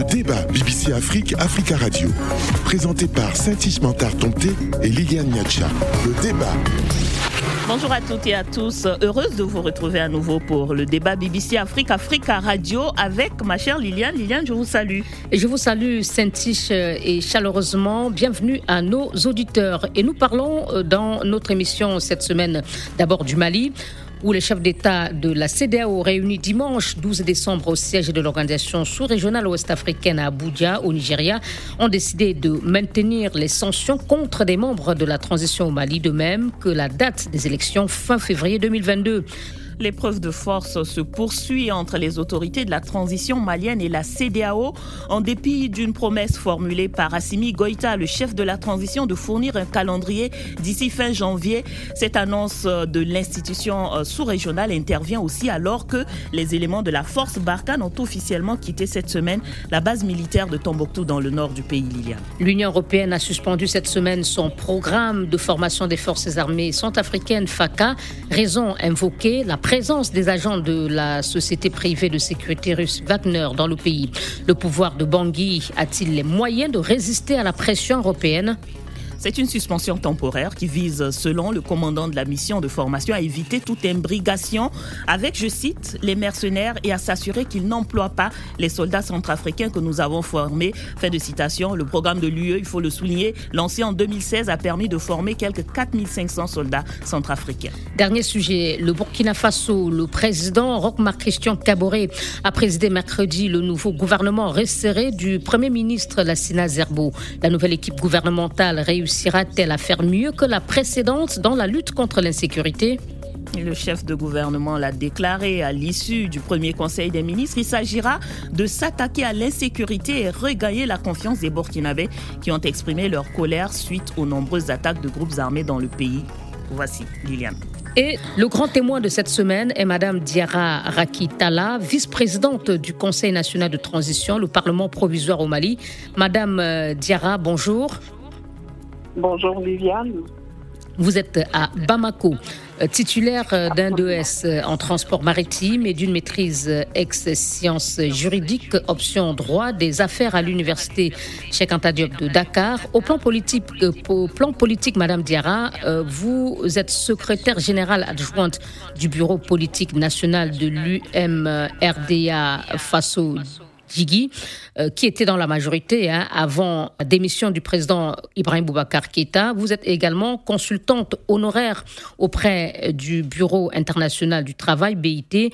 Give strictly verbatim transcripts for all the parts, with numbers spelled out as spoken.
Le débat B B C Afrique, Africa Radio. Présenté par Saintich Mantard Tomté et Liliane Nyatcha. Le débat. Bonjour à toutes et à tous. Heureuse de vous retrouver à nouveau pour le débat B B C Afrique, Africa Radio avec ma chère Liliane. Liliane, je vous salue. Et je vous salue, Saintich, et chaleureusement, bienvenue à nos auditeurs. Et nous parlons dans notre émission cette semaine d'abord du Mali, où les chefs d'État de la CEDEAO réunis dimanche douze décembre au siège de l'organisation sous-régionale ouest-africaine à Abuja, au Nigeria, ont décidé de maintenir les sanctions contre des membres de la transition au Mali, de même que la date des élections fin février deux mille vingt-deux. L'épreuve de force se poursuit entre les autorités de la transition malienne et la CEDEAO, en dépit d'une promesse formulée par Assimi Goïta, le chef de la transition, de fournir un calendrier d'ici fin janvier. Cette annonce de l'institution sous-régionale intervient aussi alors que les éléments de la force Barkhane ont officiellement quitté cette semaine la base militaire de Tombouctou dans le nord du pays, Liliane. L'Union européenne a suspendu cette semaine son programme de formation des forces armées centrafricaines FACA, raison invoquée, la présence des agents de la société privée de sécurité russe Wagner dans le pays. Le pouvoir de Bangui a-t-il les moyens de résister à la pression européenne ? C'est une suspension temporaire qui vise, selon le commandant de la mission de formation, à éviter toute imbrigation avec, je cite, les mercenaires et à s'assurer qu'ils n'emploient pas les soldats centrafricains que nous avons formés. Fin de citation. Le programme de l'U E, il faut le souligner, lancé en deux mille seize, a permis de former quelques quatre mille cinq cents soldats centrafricains. Dernier sujet, le Burkina Faso. Le président Roch Marc Christian Kaboré a présidé mercredi le nouveau gouvernement resserré du Premier ministre Lassina Zerbo. La nouvelle équipe gouvernementale réussit Réussira-t-elle à faire mieux que la précédente dans la lutte contre l'insécurité ? Le chef de gouvernement l'a déclaré à l'issue du premier conseil des ministres. Il s'agira de s'attaquer à l'insécurité et regagner la confiance des Burkinabés qui ont exprimé leur colère suite aux nombreuses attaques de groupes armés dans le pays. Voici Liliane. Et le grand témoin de cette semaine est Madame Diarra Raky Talla, vice-présidente du Conseil national de transition, le Parlement provisoire au Mali. Madame Diarra, bonjour. Bonjour Liliane. Vous êtes à Bamako, titulaire d'un D E S en transport maritime et d'une maîtrise ex-sciences juridiques, option droit des affaires à l'université Cheikh Anta Diop de Dakar. Au plan politique, au plan politique, Madame Diarra, vous êtes secrétaire générale adjointe du bureau politique national de l'U M R D A Faso Djigui, euh, qui était dans la majorité hein, avant la démission du président Ibrahim Boubacar Keïta. Vous êtes également consultante honoraire auprès du Bureau international du travail, B I T,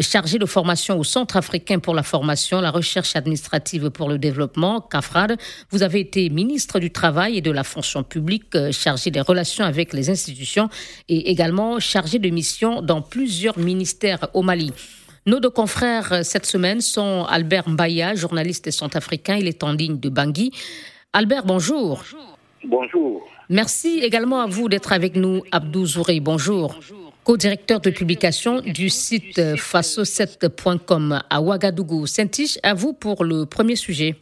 chargée de formation au Centre africain pour la formation, la recherche administrative pour le développement, Cafrad. Vous avez été ministre du Travail et de la fonction publique, chargée des relations avec les institutions et également chargée de missions dans plusieurs ministères au Mali. Nos deux confrères cette semaine sont Albert Mbaya, journaliste centrafricain. Il est en ligne de Bangui. Albert, bonjour. Bonjour. Merci également à vous d'être avec nous. Abdou Zouri, bonjour. Co-directeur de publication du site Faso sept point com à Ouagadougou. Saintich, à vous pour le premier sujet.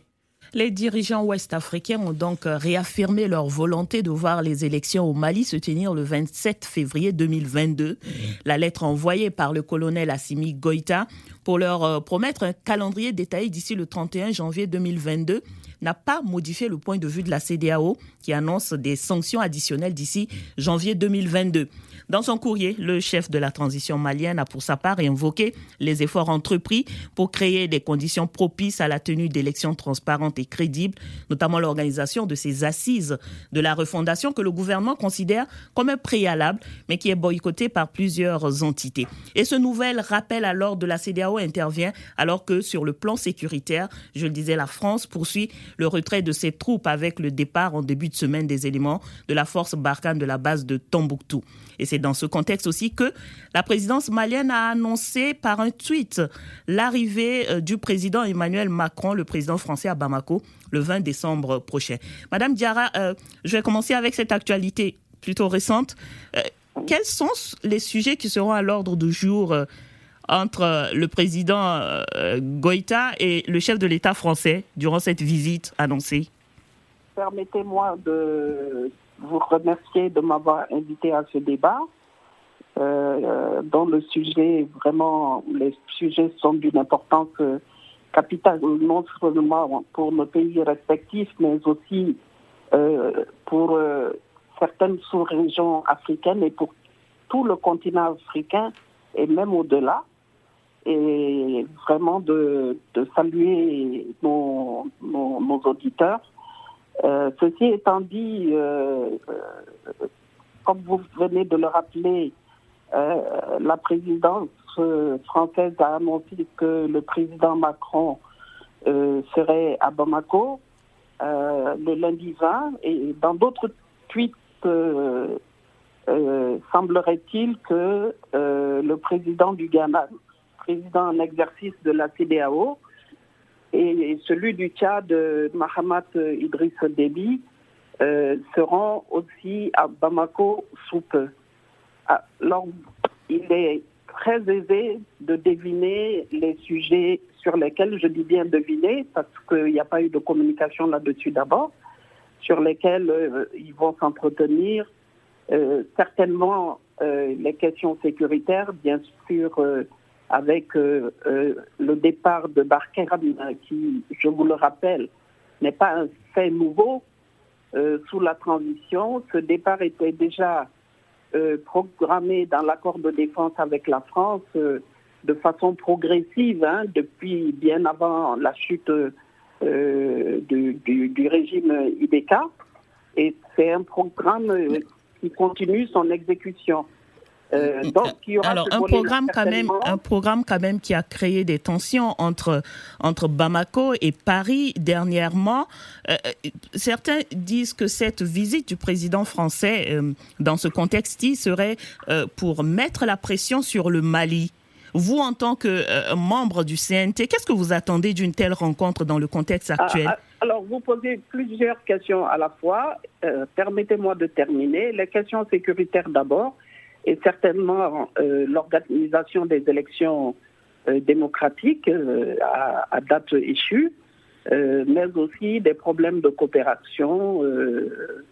Les dirigeants ouest-africains ont donc réaffirmé leur volonté de voir les élections au Mali se tenir le vingt-sept février deux mille vingt-deux. La lettre envoyée par le colonel Assimi Goïta pour leur promettre un calendrier détaillé d'ici le trente et un janvier deux mille vingt-deux n'a pas modifié le point de vue de la CEDEAO qui annonce des sanctions additionnelles d'ici janvier deux mille vingt-deux. Dans son courrier, le chef de la transition malienne a pour sa part invoqué les efforts entrepris pour créer des conditions propices à la tenue d'élections transparentes et crédibles, notamment l'organisation de ces assises de la refondation que le gouvernement considère comme un préalable, mais qui est boycottée par plusieurs entités. Et ce nouvel rappel à l'ordre de la CEDEAO intervient alors que sur le plan sécuritaire, je le disais, la France poursuit le retrait de ses troupes avec le départ en début de semaine des éléments de la force Barkhane de la base de Tombouctou. Et c'est dans ce contexte aussi que la présidence malienne a annoncé par un tweet l'arrivée du président Emmanuel Macron, le président français, à Bamako le vingt décembre prochain. Madame Diarra, euh, je vais commencer avec cette actualité plutôt récente. Euh, quels sont les sujets qui seront à l'ordre du jour euh, entre le président euh, Goïta et le chef de l'État français durant cette visite annoncée? Permettez-moi de vous remercier de m'avoir invité à ce débat euh, dont le sujet, vraiment, les sujets sont d'une importance capital, non seulement pour nos pays respectifs, mais aussi euh, pour euh, certaines sous-régions africaines et pour tout le continent africain et même au-delà. Et vraiment de, de saluer nos, nos, nos auditeurs. Euh, ceci étant dit, euh, euh, comme vous venez de le rappeler, euh, la présidence française a annoncé que le président Macron euh, serait à Bamako euh, le lundi vingt, et dans d'autres tweets, euh, euh, semblerait-il que euh, le président du Ghana, président en exercice de la CEDEAO, et celui du Tchad, Mahamat Idriss Déby, euh, seront aussi à Bamako sous peu. Alors, il est très aisé de deviner les sujets sur lesquels, je dis bien deviner, parce qu'il n'y a pas eu de communication là-dessus d'abord, sur lesquels euh, ils vont s'entretenir. Euh, certainement, euh, les questions sécuritaires, bien sûr, euh, avec euh, euh, le départ de Barkhane, qui, je vous le rappelle, n'est pas un fait nouveau euh, sous la transition. Ce départ était déjà euh, programmé dans l'accord de défense avec la France euh, de façon progressive, hein, depuis bien avant la chute euh, du, du, du régime I B K. Et c'est un programme euh, qui continue son exécution. Euh, donc, il y aura Alors, un programme, quand même, un programme quand même qui a créé des tensions entre, entre Bamako et Paris dernièrement. Euh, certains disent que cette visite du président français, euh, dans ce contexte-ci, serait euh, pour mettre la pression sur le Mali. Vous, en tant que euh, membre du C N T, qu'est-ce que vous attendez d'une telle rencontre dans le contexte actuel ? ah, Alors, vous posez plusieurs questions à la fois. Euh, permettez-moi de terminer. Les questions sécuritaires d'abord. Et certainement, euh, l'organisation des élections euh, démocratiques euh, à, à date échue, euh, mais aussi des problèmes de coopération, euh,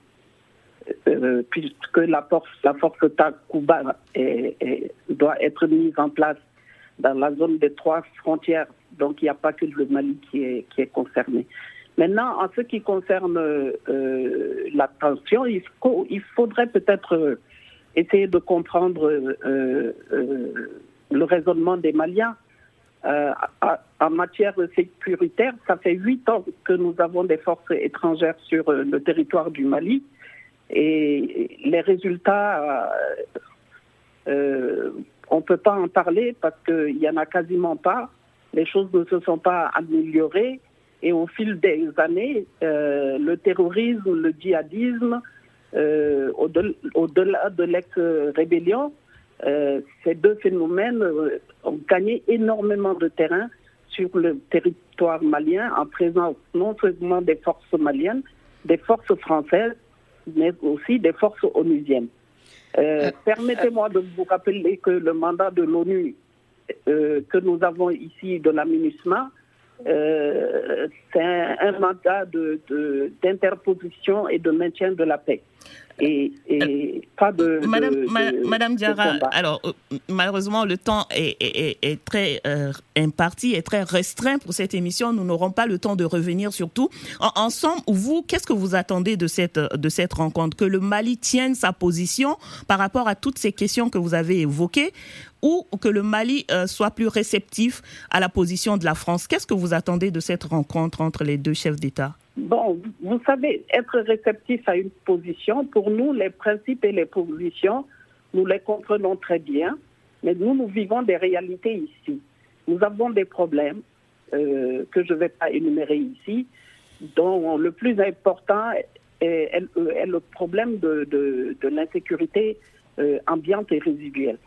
euh, puisque la force, la force Takuba est, est, doit être mise en place dans la zone des trois frontières. Donc, il n'y a pas que le Mali qui est, qui est concerné. Maintenant, en ce qui concerne euh, la tension, il, faut, il faudrait peut-être essayer de comprendre euh, euh, le raisonnement des Maliens. Euh, en matière sécuritaire, ça fait huit ans que nous avons des forces étrangères sur le territoire du Mali, et les résultats, euh, on ne peut pas en parler parce qu'il n'y en a quasiment pas. Les choses ne se sont pas améliorées, et au fil des années, euh, le terrorisme, le djihadisme, Euh, au-delà, au-delà de l'ex-rébellion, euh, ces deux phénomènes euh, ont gagné énormément de terrain sur le territoire malien, en présence non seulement des forces maliennes, des forces françaises, mais aussi des forces onusiennes. Euh, permettez-moi de vous rappeler que le mandat de l'ONU euh, que nous avons ici, de la MINUSMA, Euh, c'est un, un mandat de, de, d'interposition et de maintien de la paix. Et, et pas de, Madame, de, ma, de, Madame Diarra, alors malheureusement le temps est, est, est très euh, imparti, est très restreint pour cette émission. Nous n'aurons pas le temps de revenir sur tout. En, en somme, vous, qu'est-ce que vous attendez de cette, de cette rencontre ? Que le Mali tienne sa position par rapport à toutes ces questions que vous avez évoquées, ou que le Mali euh, soit plus réceptif à la position de la France ? Qu'est-ce que vous attendez de cette rencontre entre les deux chefs d'État ? Bon, vous savez, être réceptif à une position, pour nous, les principes et les positions, nous les comprenons très bien, mais nous, nous vivons des réalités ici. Nous avons des problèmes euh, que je ne vais pas énumérer ici, dont le plus important est, est, est le problème de, de, de l'insécurité euh, ambiante et résiduelle.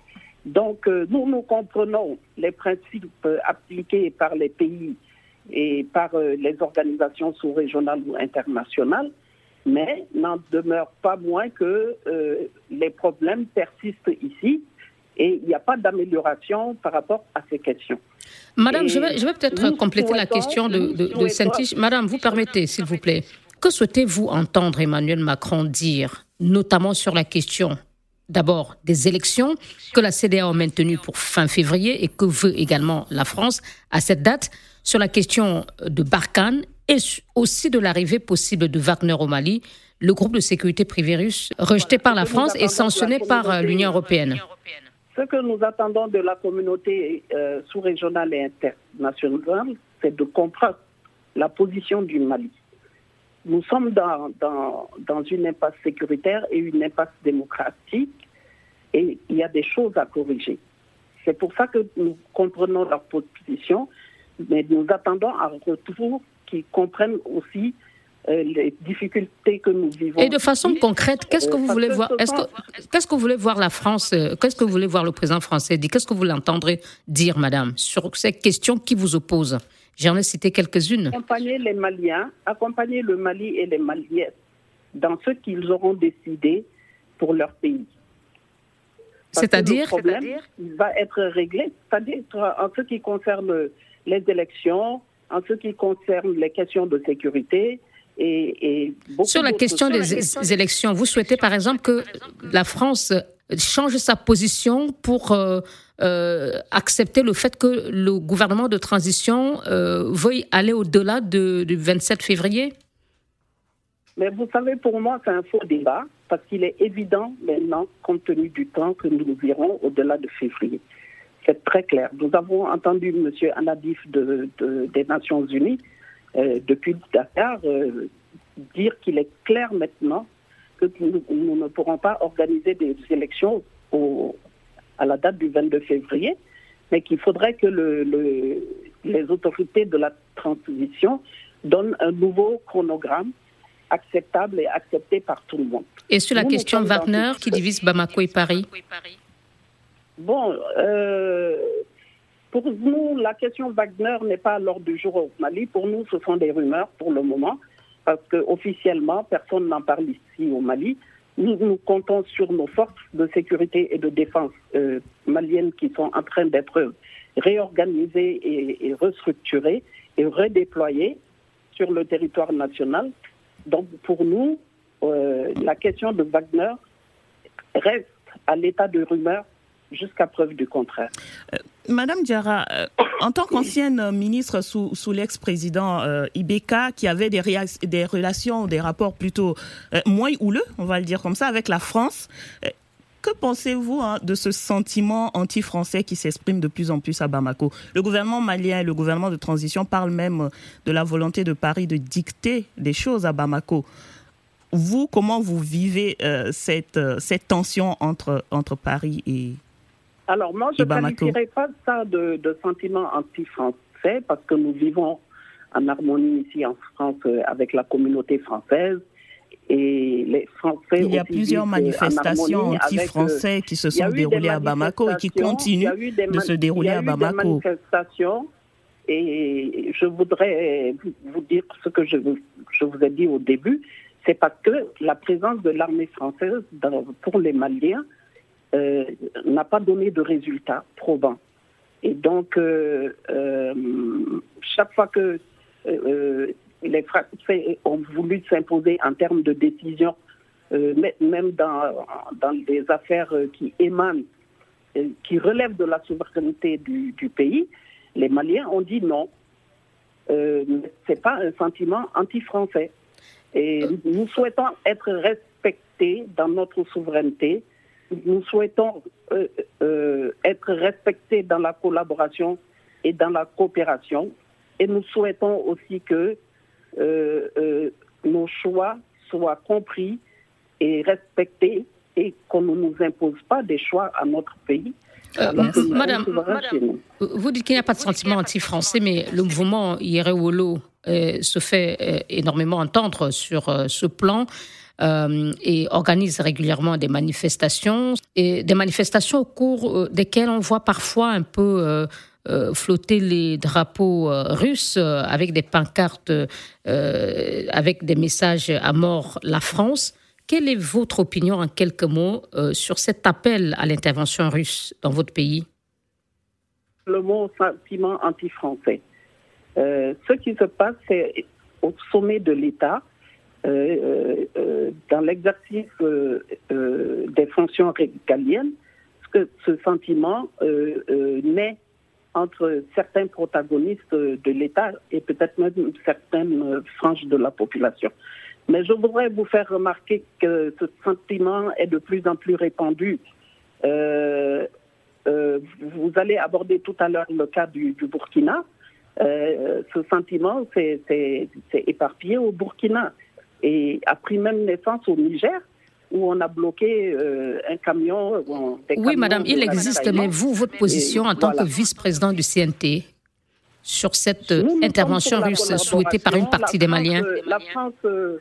Donc, euh, nous, nous comprenons les principes euh, appliqués par les pays et par euh, les organisations sous-régionales ou internationales, mais n'en demeure pas moins que euh, les problèmes persistent ici, et il n'y a pas d'amélioration par rapport à ces questions. Madame, je vais, je vais peut-être compléter la question de, de, de Saintich. Madame, vous permettez, s'il vous plaît. Que souhaitez-vous entendre Emmanuel Macron dire, notamment sur la question d'abord des élections que la CEDEAO a maintenues pour fin février et que veut également la France à cette date, sur la question de Barkhane et aussi de l'arrivée possible de Wagner au Mali, le groupe de sécurité privée russe rejeté par la France et sanctionné par l'Union européenne. Ce que nous attendons de la communauté euh, sous-régionale et internationale, c'est de comprendre la position du Mali. Nous sommes dans, dans, dans une impasse sécuritaire et une impasse démocratique, et il y a des choses à corriger. C'est pour ça que nous comprenons leur position, mais nous attendons un retour qui comprenne aussi euh, les difficultés que nous vivons. Et de façon concrète, qu'est-ce que vous voulez voir Est-ce que, Qu'est-ce que vous voulez voir la France euh, Qu'est-ce que vous voulez voir le président français dire Qu'est-ce que vous l'entendrez dire, madame, sur ces questions qui vous opposent? J'en ai cité quelques-unes. Accompagner les Maliens, accompagner le Mali et les Maliennes dans ce qu'ils auront décidé pour leur pays. Parce c'est-à-dire, le problème, c'est-à-dire il va être réglé, c'est-à-dire en ce qui concerne les élections, en ce qui concerne les questions de sécurité et, et beaucoup sur la question des élections, élections, vous souhaitez par exemple que la France change sa position pour euh, euh, accepter le fait que le gouvernement de transition euh, veuille aller au-delà de, du vingt-sept février? Mais vous savez, pour moi, c'est un faux débat, parce qu'il est évident maintenant, compte tenu du temps, que nous irons au-delà de février. C'est très clair. Nous avons entendu M. Anadif de, de, des Nations Unies, euh, depuis Dakar, euh, dire qu'il est clair maintenant que nous, nous ne pourrons pas organiser des élections au, à la date du vingt-deux février, mais qu'il faudrait que le, le, les autorités de la transition donnent un nouveau chronogramme acceptable et accepté par tout le monde. Et sur la nous, question Wagner qui divise Bamako et Paris? Bon, euh, pour nous, la question Wagner n'est pas à l'ordre du jour au Mali. Pour nous, ce sont des rumeurs pour le moment, parce qu'officiellement, personne n'en parle ici au Mali. Nous, nous comptons sur nos forces de sécurité et de défense euh, maliennes qui sont en train d'être réorganisées et, et restructurées et redéployées sur le territoire national. Donc pour nous, euh, la question de Wagner reste à l'état de rumeur jusqu'à preuve du contraire. Euh, Madame Diarra, euh, en tant qu'ancienne ministre sous, sous l'ex-président euh, Ibeka, qui avait des, réa- des relations, des rapports plutôt euh, moins houleux, on va le dire comme ça, avec la France, euh, que pensez-vous hein, de ce sentiment anti-français qui s'exprime de plus en plus à Bamako? Le gouvernement malien et le gouvernement de transition parlent même de la volonté de Paris de dicter des choses à Bamako. Vous, comment vous vivez euh, cette, euh, cette tension entre, entre Paris et... Alors moi, je ne qualifierais pas ça de, de sentiment anti-français, parce que nous vivons en harmonie ici en France avec la communauté française et les Français. Il y a plusieurs manifestations anti-français avec, qui se sont déroulées à Bamako et qui continuent de man- se dérouler à Bamako. Il y a eu des manifestations et je voudrais vous dire ce que je, je vous ai dit au début, c'est parce que la présence de l'armée française dans, pour les Maliens Euh, n'a pas donné de résultats probants. Et donc, euh, euh, chaque fois que euh, les Français ont voulu s'imposer en termes de décision, euh, même dans, dans des affaires qui émanent, qui relèvent de la souveraineté du, du pays, les Maliens ont dit non. Euh, ce n'est pas un sentiment anti-français. Et nous souhaitons être respectés dans notre souveraineté. Nous souhaitons euh, euh, être respectés dans la collaboration et dans la coopération. Et nous souhaitons aussi que euh, euh, nos choix soient compris et respectés et qu'on ne nous impose pas des choix à notre pays. Euh, Madame, Madame vous dites qu'il n'y a pas de sentiment anti-français, mais le mouvement Yerewolo euh, se fait euh, énormément entendre sur euh, ce plan. Euh, et organise régulièrement des manifestations, et des manifestations au cours desquelles on voit parfois un peu euh, euh, flotter les drapeaux euh, russes euh, avec des pancartes, euh, avec des messages à mort la France. Quelle est votre opinion en quelques mots euh, sur cet appel à l'intervention russe dans votre pays? Le mot sentiment anti-français. Euh, ce qui se passe, c'est au sommet de l'État, euh, euh, dans l'exercice euh, euh, des fonctions régaliennes, ce, ce sentiment euh, euh, naît entre certains protagonistes de l'État et peut-être même certaines franges de la population. Mais je voudrais vous faire remarquer que ce sentiment est de plus en plus répandu. Euh, euh, vous allez aborder tout à l'heure le cas du, du Burkina. Euh, ce sentiment s'est c'est, c'est éparpillé au Burkina et a pris même naissance au Niger, où on a bloqué euh, un camion. Bon, des oui, madame, il existe, mais vous, votre position et, en tant voilà. que vice-président du C N T sur cette nous, nous intervention russe souhaitée par une partie des Maliens. La France, euh,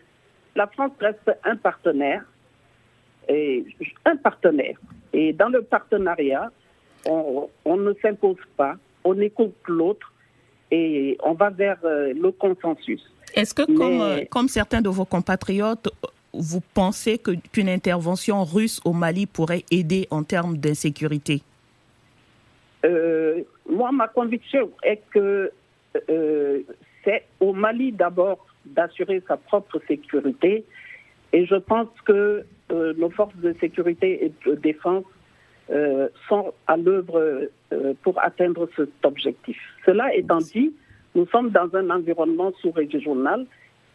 la France reste un partenaire, et, un partenaire. Et dans le partenariat, on, on ne s'impose pas, on écoute l'autre et on va vers euh, le consensus. Est-ce que, mais, comme, comme certains de vos compatriotes, vous pensez que, qu'une intervention russe au Mali pourrait aider en termes d'insécurité ? euh, Moi, ma conviction est que euh, c'est au Mali d'abord d'assurer sa propre sécurité. Et je pense que euh, nos forces de sécurité et de défense euh, sont à l'œuvre euh, pour atteindre cet objectif. Cela étant dit, nous sommes dans un environnement sous-régional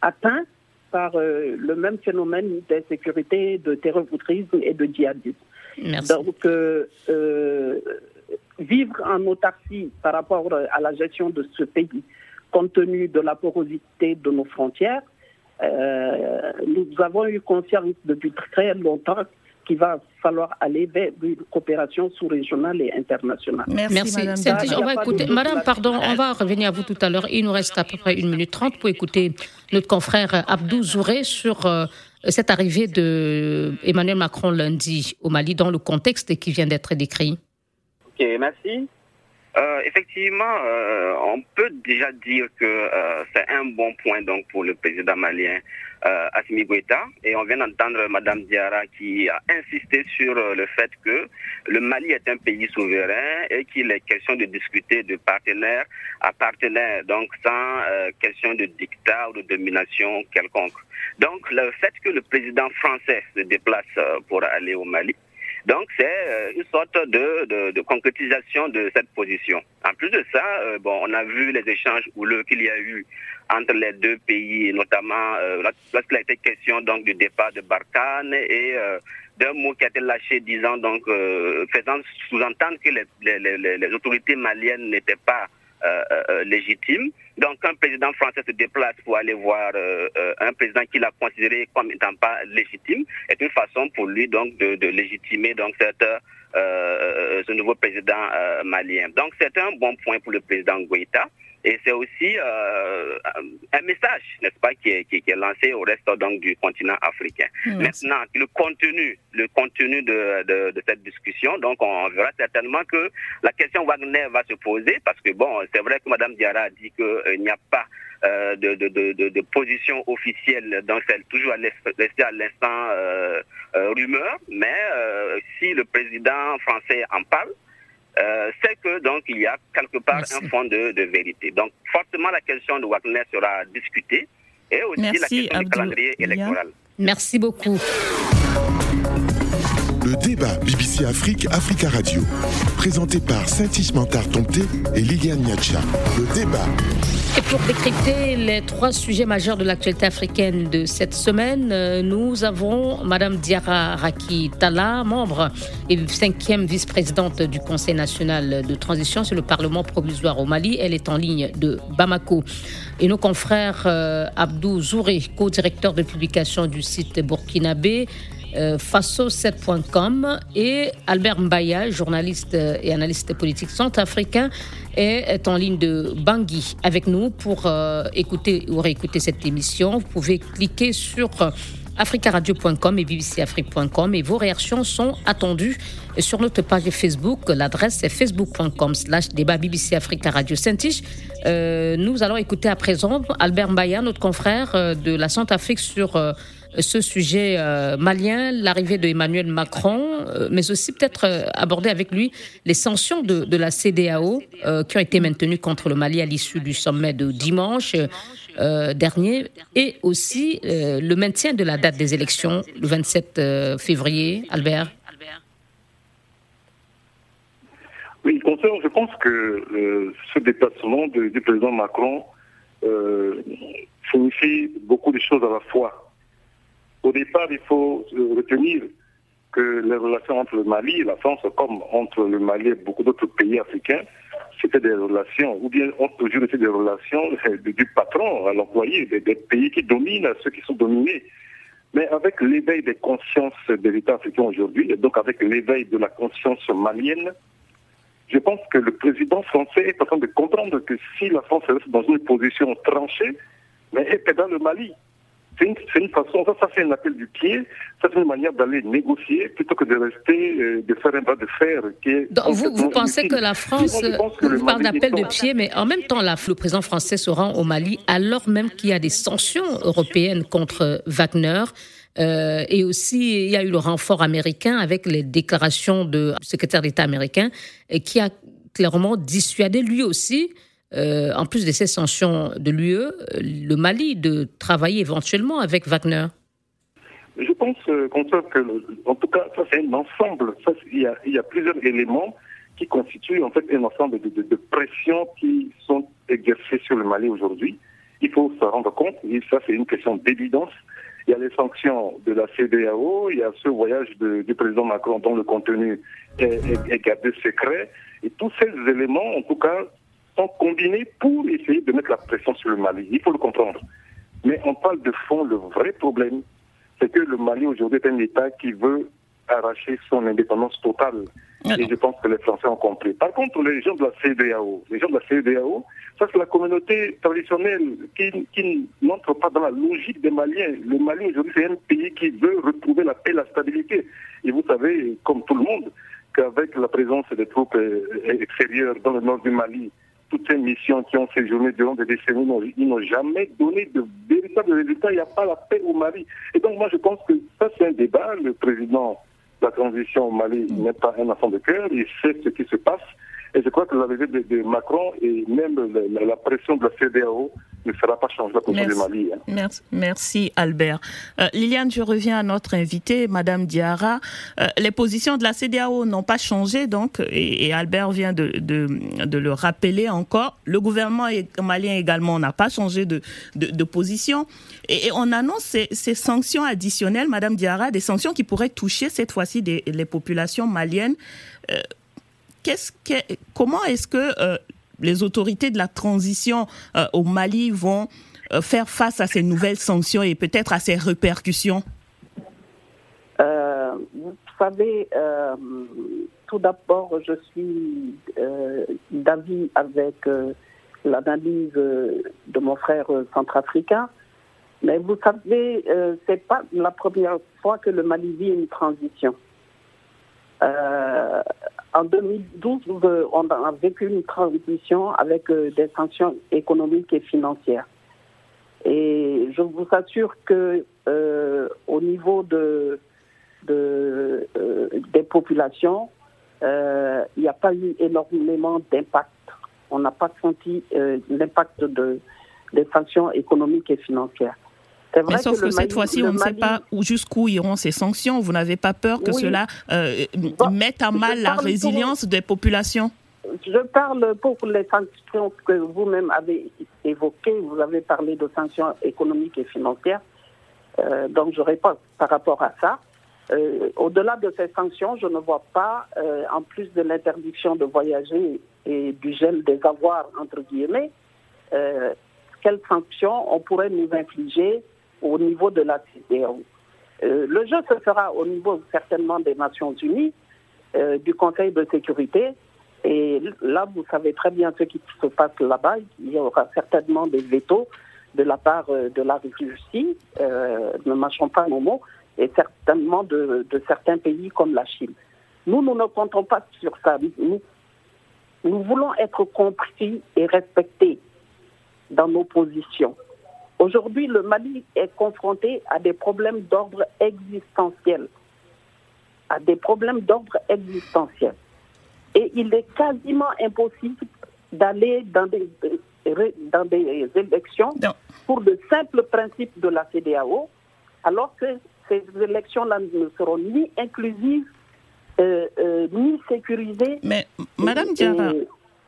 atteint par euh, le même phénomène d'insécurité, de terrorisme et de djihadisme. Merci. Donc, euh, euh, vivre en autarcie par rapport à la gestion de ce pays, compte tenu de la porosité de nos frontières, euh, nous avons eu conscience depuis très longtemps qu'il va falloir aller vers une coopération sous-régionale et internationale. Merci, Merci. Madame. Saintich, on va écouter. Madame, pardon, on va revenir à vous tout à l'heure. Il nous reste à peu près une minute trente pour écouter notre confrère Abdou Zouri sur euh, cette arrivée de Emmanuel Macron lundi au Mali dans le contexte qui vient d'être décrit. Ok, merci. Euh, effectivement, euh, on peut déjà dire que euh, c'est un bon point donc pour le président malien euh, Assimi Goïta. Et on vient d'entendre Madame Diarra qui a insisté sur euh, le fait que le Mali est un pays souverain et qu'il est question de discuter de partenaire à partenaire, donc sans euh, question de dictat ou de domination quelconque. Donc le fait que le président français se déplace euh, pour aller au Mali, donc c'est une sorte de, de, de concrétisation de cette position. En plus de ça, euh, bon, on a vu les échanges houleux qu'il y a eu entre les deux pays, notamment euh, lorsqu'il a été question donc du départ de Barkhane et euh, d'un mot qui a été lâché disant donc euh, faisant sous-entendre que les, les, les, les autorités maliennes n'étaient pas Euh, euh, légitime. Donc, un président français se déplace pour aller voir euh, euh, un président qu'il a considéré comme n'étant pas légitime est une façon pour lui donc de, de légitimer donc cette euh, ce nouveau président euh, malien. Donc, c'est un bon point pour le président Goïta. Et c'est aussi euh, un message, n'est-ce pas, qui est, qui, qui est lancé au reste donc du continent africain. Mmh. Maintenant, le contenu, le contenu de, de, de cette discussion, donc on verra certainement que la question Wagner va se poser, parce que bon, c'est vrai que Madame Diarra a dit qu'il euh, n'y a pas euh, de, de, de, de position officielle, donc c'est toujours laissé à l'instant euh, euh, rumeur, mais euh, si le président français en parle, Euh, c'est que donc il y a quelque part Merci. un fond de, de vérité. Donc fortement la question de Wagner sera discutée et aussi Merci, la question Abdou. du calendrier électoral. Merci beaucoup. Le débat B B C Afrique, Africa Radio, présenté par Saintich Mantard Tomté et Liliane Nyatcha. Le débat. Et pour décrypter les trois sujets majeurs de l'actualité africaine de cette semaine, nous avons Madame Diarra Raky Talla, membre et cinquième vice-présidente du Conseil national de transition sur le Parlement provisoire au Mali. Elle est en ligne de Bamako. Et nos confrères euh, Abdou Zouri, co-directeur de publication du site burkinabé Faso sept point com et Albert Mbaya, journaliste et analyste politique centrafricain, est en ligne de Bangui avec nous pour euh, écouter ou réécouter cette émission. Vous pouvez cliquer sur africa radio point com et b b c afrique point com et vos réactions sont attendues sur notre page Facebook. L'adresse est facebook point com slash débat B B C Africa Radio. Saintich, euh, nous allons écouter à présent Albert Mbaya, notre confrère de la Centrafrique sur euh, ce sujet euh, malien, l'arrivée de Emmanuel Macron, euh, mais aussi peut-être euh, aborder avec lui les sanctions de, de la CEDEAO euh, qui ont été maintenues contre le Mali à l'issue du sommet de dimanche euh, dernier, et aussi euh, le maintien de la date des élections, le vingt-sept février. Albert? Oui, je pense que euh, ce déplacement du, du président Macron euh, signifie beaucoup de choses à la fois. Au départ, il faut retenir que les relations entre le Mali et la France, comme entre le Mali et beaucoup d'autres pays africains, c'était des relations, ou bien ont toujours été des relations du patron à l'employé, des, des pays qui dominent à ceux qui sont dominés. Mais avec l'éveil des consciences des États africains aujourd'hui, et donc avec l'éveil de la conscience malienne, je pense que le président français est en train de comprendre que si la France reste dans une position tranchée, mais elle perd le Mali. C'est une, c'est une façon, ça, ça c'est un appel du pied, ça c'est une manière d'aller négocier plutôt que de rester, euh, de faire un bras de fer. Qui est Donc vous, vous pensez utile. Que la France, vous parlez d'appel de pied, mais en même temps, là, le président français se rend au Mali alors même qu'il y a des sanctions européennes contre Wagner. Euh, et aussi, il y a eu le renfort américain avec les déclarations de secrétaire d'État américain et qui a clairement dissuadé lui aussi, euh, en plus de ces sanctions de l'U E, le Mali de travailler éventuellement avec Wagner. Je pense euh, que, en tout cas, ça c'est un ensemble. Ça, il, y a, il y a plusieurs éléments qui constituent en fait un ensemble de, de, de pressions qui sont exercées sur le Mali aujourd'hui. Il faut se rendre compte, et ça c'est une question d'évidence. Il y a les sanctions de la CEDEAO, il y a ce voyage de, du président Macron dont le contenu est, est, est gardé secret. Et tous ces éléments, en tout cas, sont combinés pour essayer de mettre la pression sur le Mali. Il faut le comprendre. Mais on parle de fond, le vrai problème, c'est que le Mali aujourd'hui est un État qui veut arracher son indépendance totale. Et je pense que les Français ont compris. Par contre, les gens de la CEDEAO, les gens de la CEDEAO, ça c'est la communauté traditionnelle qui, qui n'entre pas dans la logique des Maliens. Le Mali aujourd'hui c'est un pays qui veut retrouver la paix et la stabilité. Et vous savez, comme tout le monde, qu'avec la présence des troupes extérieures dans le nord du Mali, toutes ces missions qui ont séjourné durant des décennies, ils n'ont jamais donné de véritables résultats. Il n'y a pas la paix au Mali. Et donc moi je pense que ça c'est un débat, le président... La transition au Mali n'est pas un enfant de cœur, il sait ce qui se passe. Et je crois que l'arrivée de, de Macron et même la, la, la pression de la CEDEAO ne fera pas changer la position du Mali. Hein. Merci, merci Albert. Euh, Liliane, je reviens à notre invitée, Madame Diarra. Euh, les positions de la CEDEAO n'ont pas changé, donc, et, et Albert vient de, de, de le rappeler encore. Le gouvernement malien également n'a pas changé de, de, de position. Et, et on annonce ces, ces sanctions additionnelles, Madame Diarra, des sanctions qui pourraient toucher cette fois-ci des, les populations maliennes. Euh, Qu'est-ce que, comment est-ce que euh, les autorités de la transition euh, au Mali vont euh, faire face à ces nouvelles sanctions et peut-être à ces répercussions ? euh, Vous savez, euh, tout d'abord, je suis euh, d'avis avec euh, l'analyse de mon frère centrafricain. Mais vous savez, euh, ce n'est pas la première fois que le Mali vit une transition. Euh, en deux mille douze, on a vécu une transition avec des sanctions économiques et financières. Et je vous assure que euh, au niveau de, de euh, des populations, euh, il n'y a pas eu énormément d'impact. On n'a pas senti euh, l'impact de des sanctions économiques et financières. C'est vrai. Mais sauf que, que cette Mali, fois-ci, on ne Mali... sait pas où, jusqu'où iront ces sanctions. Vous n'avez pas peur que oui. cela euh, bon, mette à mal la résilience pour... des populations ? Je parle pour les sanctions que vous-même avez évoquées. Vous avez parlé de sanctions économiques et financières. Euh, donc, je réponds par rapport à ça. Euh, au-delà de ces sanctions, je ne vois pas, euh, en plus de l'interdiction de voyager et du gel des avoirs, entre guillemets, euh, quelles sanctions on pourrait nous infliger au niveau de la CEDEAO. Euh, le jeu se fera au niveau certainement des Nations Unies, euh, du Conseil de sécurité, et là vous savez très bien ce qui se passe là-bas, il y aura certainement des vétos de la part euh, de la Russie, euh, ne mâchons pas nos mots, et certainement de, de certains pays comme la Chine. Nous, nous ne comptons pas sur ça. Nous, nous voulons être compris et respectés dans nos positions. Aujourd'hui, le Mali est confronté à des problèmes d'ordre existentiel. À des problèmes d'ordre existentiel. Et il est quasiment impossible d'aller dans des, dans des élections non. pour le simple principe de la CEDEAO, alors que ces élections-là ne seront ni inclusives, euh, euh, ni sécurisées. Mais, Madame Diarra,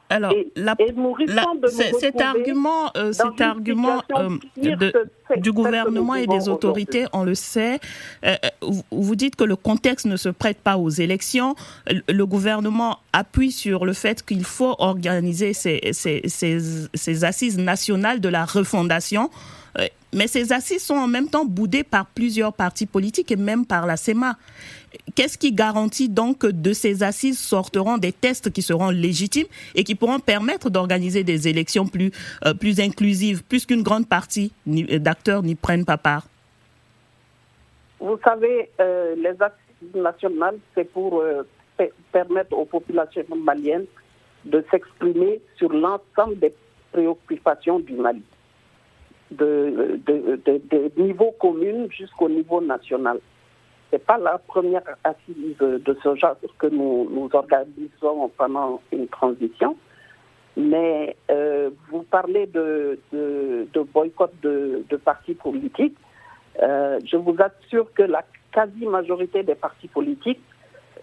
alors, et, la, et la, cet argument, euh, cet argument euh, de, que, du gouvernement et des autorités, on le sait, euh, vous, vous dites que le contexte ne se prête pas aux élections. Le, le gouvernement appuie sur le fait qu'il faut organiser ces, ces, ces, ces assises nationales de la refondation. Euh, mais ces assises sont en même temps boudées par plusieurs partis politiques et même par la SEMA. Qu'est-ce qui garantit donc que de ces assises sortiront des tests qui seront légitimes et qui pourront permettre d'organiser des élections plus, euh, plus inclusives, puisqu'une grande partie d'acteurs n'y prennent pas part? Vous savez, euh, les assises nationales, c'est pour euh, permettre aux populations maliennes de s'exprimer sur l'ensemble des préoccupations du Mali, de, de, de, de niveau commun jusqu'au niveau national. Ce n'est pas la première assise de ce genre que nous, nous organisons pendant une transition. Mais euh, vous parlez de, de, de boycott de, de partis politiques. Euh, je vous assure que la quasi-majorité des partis politiques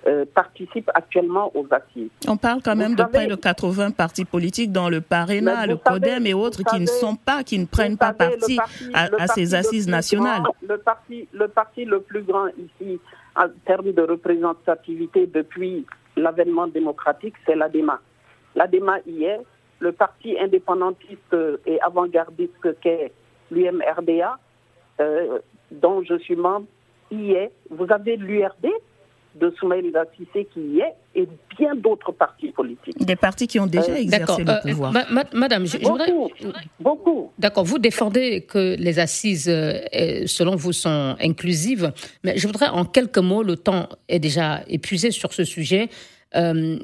euh, participent actuellement aux assises. On parle quand même vous de savez, près de quatre-vingts partis politiques dans le Paréna, le CODEM et autres qui savez, ne sont pas, qui ne prennent pas savez, parti, parti à, à ces assises nationales. Grand, le, parti, le parti le plus grand ici en termes de représentativité depuis l'avènement démocratique, c'est l'ADEMA. L'ADEMA hier, le parti indépendantiste et avant-gardiste qu'est l'U M R D A, euh, dont je suis membre, y est. Vous avez l'U R D de Soumaïla Cissé qui y est, et bien d'autres partis politiques. Des partis qui ont déjà euh, exercé le euh, pouvoir. Ma, ma, madame, je, beaucoup, je voudrais... Beaucoup. D'accord, vous défendez que les assises, euh, selon vous, sont inclusives, mais je voudrais en quelques mots, le temps est déjà épuisé sur ce sujet. Euh,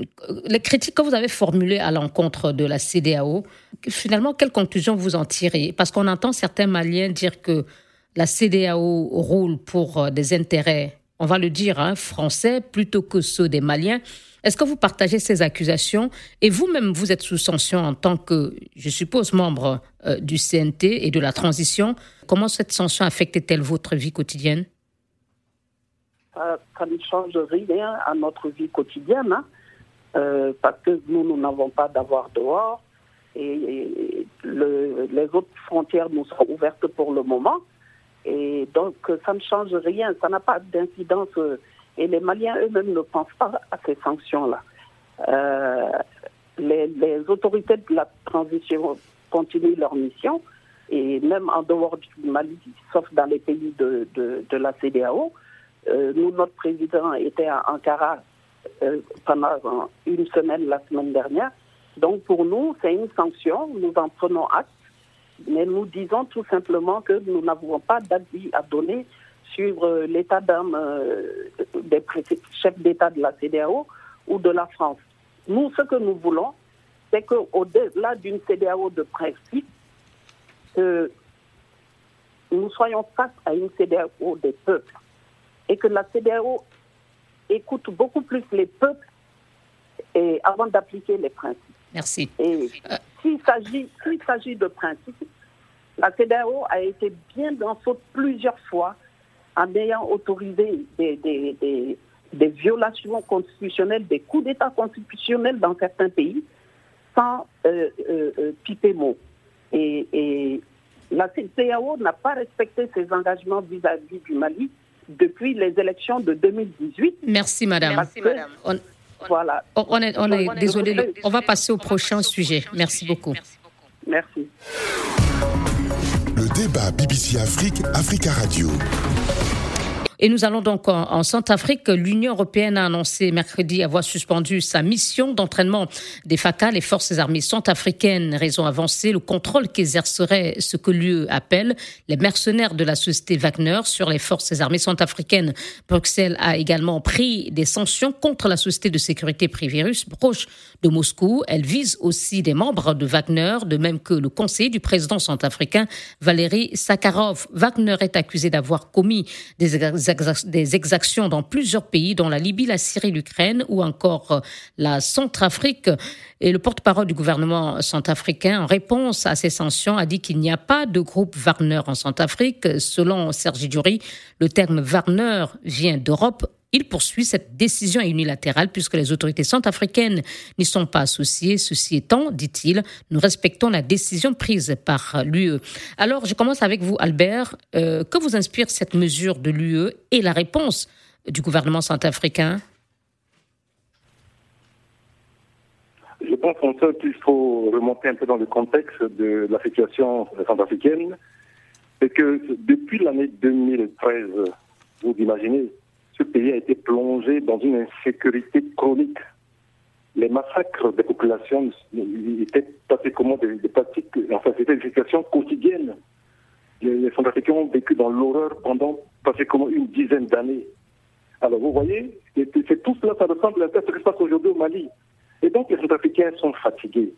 les critiques que vous avez formulées à l'encontre de la CEDEAO, finalement, quelles conclusions vous en tirez ? Parce qu'on entend certains Maliens dire que la CEDEAO roule pour des intérêts, on va le dire, hein, français, plutôt que ceux des Maliens. Est-ce que vous partagez ces accusations ? Et vous-même, vous êtes sous sanction en tant que, je suppose, membre euh, du C N T et de la transition. Comment cette sanction affecte-t-elle votre vie quotidienne ? Ça, ça ne change rien à notre vie quotidienne, hein, euh, parce que nous, nous n'avons pas d'avoir dehors, et, et le, les autres frontières nous sont ouvertes pour le moment. Et donc, ça ne change rien, ça n'a pas d'incidence. Et les Maliens eux-mêmes ne pensent pas à ces sanctions-là. Euh, les, les autorités de la transition continuent leur mission, et même en dehors du Mali, sauf dans les pays de, de, de la CEDEAO, euh, nous, notre président était à Ankara euh, pendant une semaine la semaine dernière. Donc, pour nous, c'est une sanction, nous en prenons acte. Mais nous disons tout simplement que nous n'avons pas d'avis à donner sur l'état d'âme des chefs d'État de la CEDEAO ou de la France. Nous, ce que nous voulons, c'est qu'au-delà d'une CEDEAO de principe, que nous soyons face à une CEDEAO des peuples et que la CEDEAO écoute beaucoup plus les peuples et avant d'appliquer les principes. Merci. Et s'il s'agit, s'il s'agit de principes, la CEDEAO a été bien en faute plusieurs fois en ayant autorisé des, des, des, des violations constitutionnelles, des coups d'État constitutionnels dans certains pays, sans euh, euh, piper mot. Et, et la CEDEAO n'a pas respecté ses engagements vis-à-vis du Mali depuis les élections de deux mille dix-huit. Merci, madame. Merci, madame. On... Voilà. On est, on est, on est désolé. désolé, on va passer au prochain sujet. Merci beaucoup. Merci. Le débat B B C Afrique, Africa Radio. Et nous allons donc en, en Centrafrique. L'Union européenne a annoncé mercredi avoir suspendu sa mission d'entraînement des FACA, les forces armées centrafricaines. Raison avancée, le contrôle qu'exercerait ce que l'U E appelle les mercenaires de la société Wagner sur les forces armées centrafricaines. Bruxelles a également pris des sanctions contre la société de sécurité privée russe proche de Moscou. Elle vise aussi des membres de Wagner, de même que le conseiller du président centrafricain Valery Zakharov. Wagner est accusé d'avoir commis des, exa- des exactions dans plusieurs pays, dont la Libye, la Syrie, l'Ukraine ou encore la Centrafrique. Et le porte-parole du gouvernement centrafricain, en réponse à ces sanctions, a dit qu'il n'y a pas de groupe Wagner en Centrafrique. Selon Serge Dury, le terme Wagner vient d'Europe. Il poursuit, cette décision est unilatérale puisque les autorités centrafricaines n'y sont pas associées. Ceci étant, dit-il, nous respectons la décision prise par l'U E. Alors, je commence avec vous, Albert. Euh, que vous inspire cette mesure de l'U E et la réponse du gouvernement centrafricain ? Je pense en fait qu'il faut remonter un peu dans le contexte de la situation centrafricaine. C'est que depuis l'année deux mille treize, vous imaginez, ce pays a été plongé dans une insécurité chronique. Les massacres des populations étaient pratiquement des, des pratiques, enfin, c'était une situation quotidienne. Les, les Centrafricains ont vécu dans l'horreur pendant pratiquement une dizaine d'années. Alors, vous voyez, et, c'est tout cela, ça ressemble à ce qui se passe aujourd'hui au Mali. Et donc, les Centrafricains sont fatigués.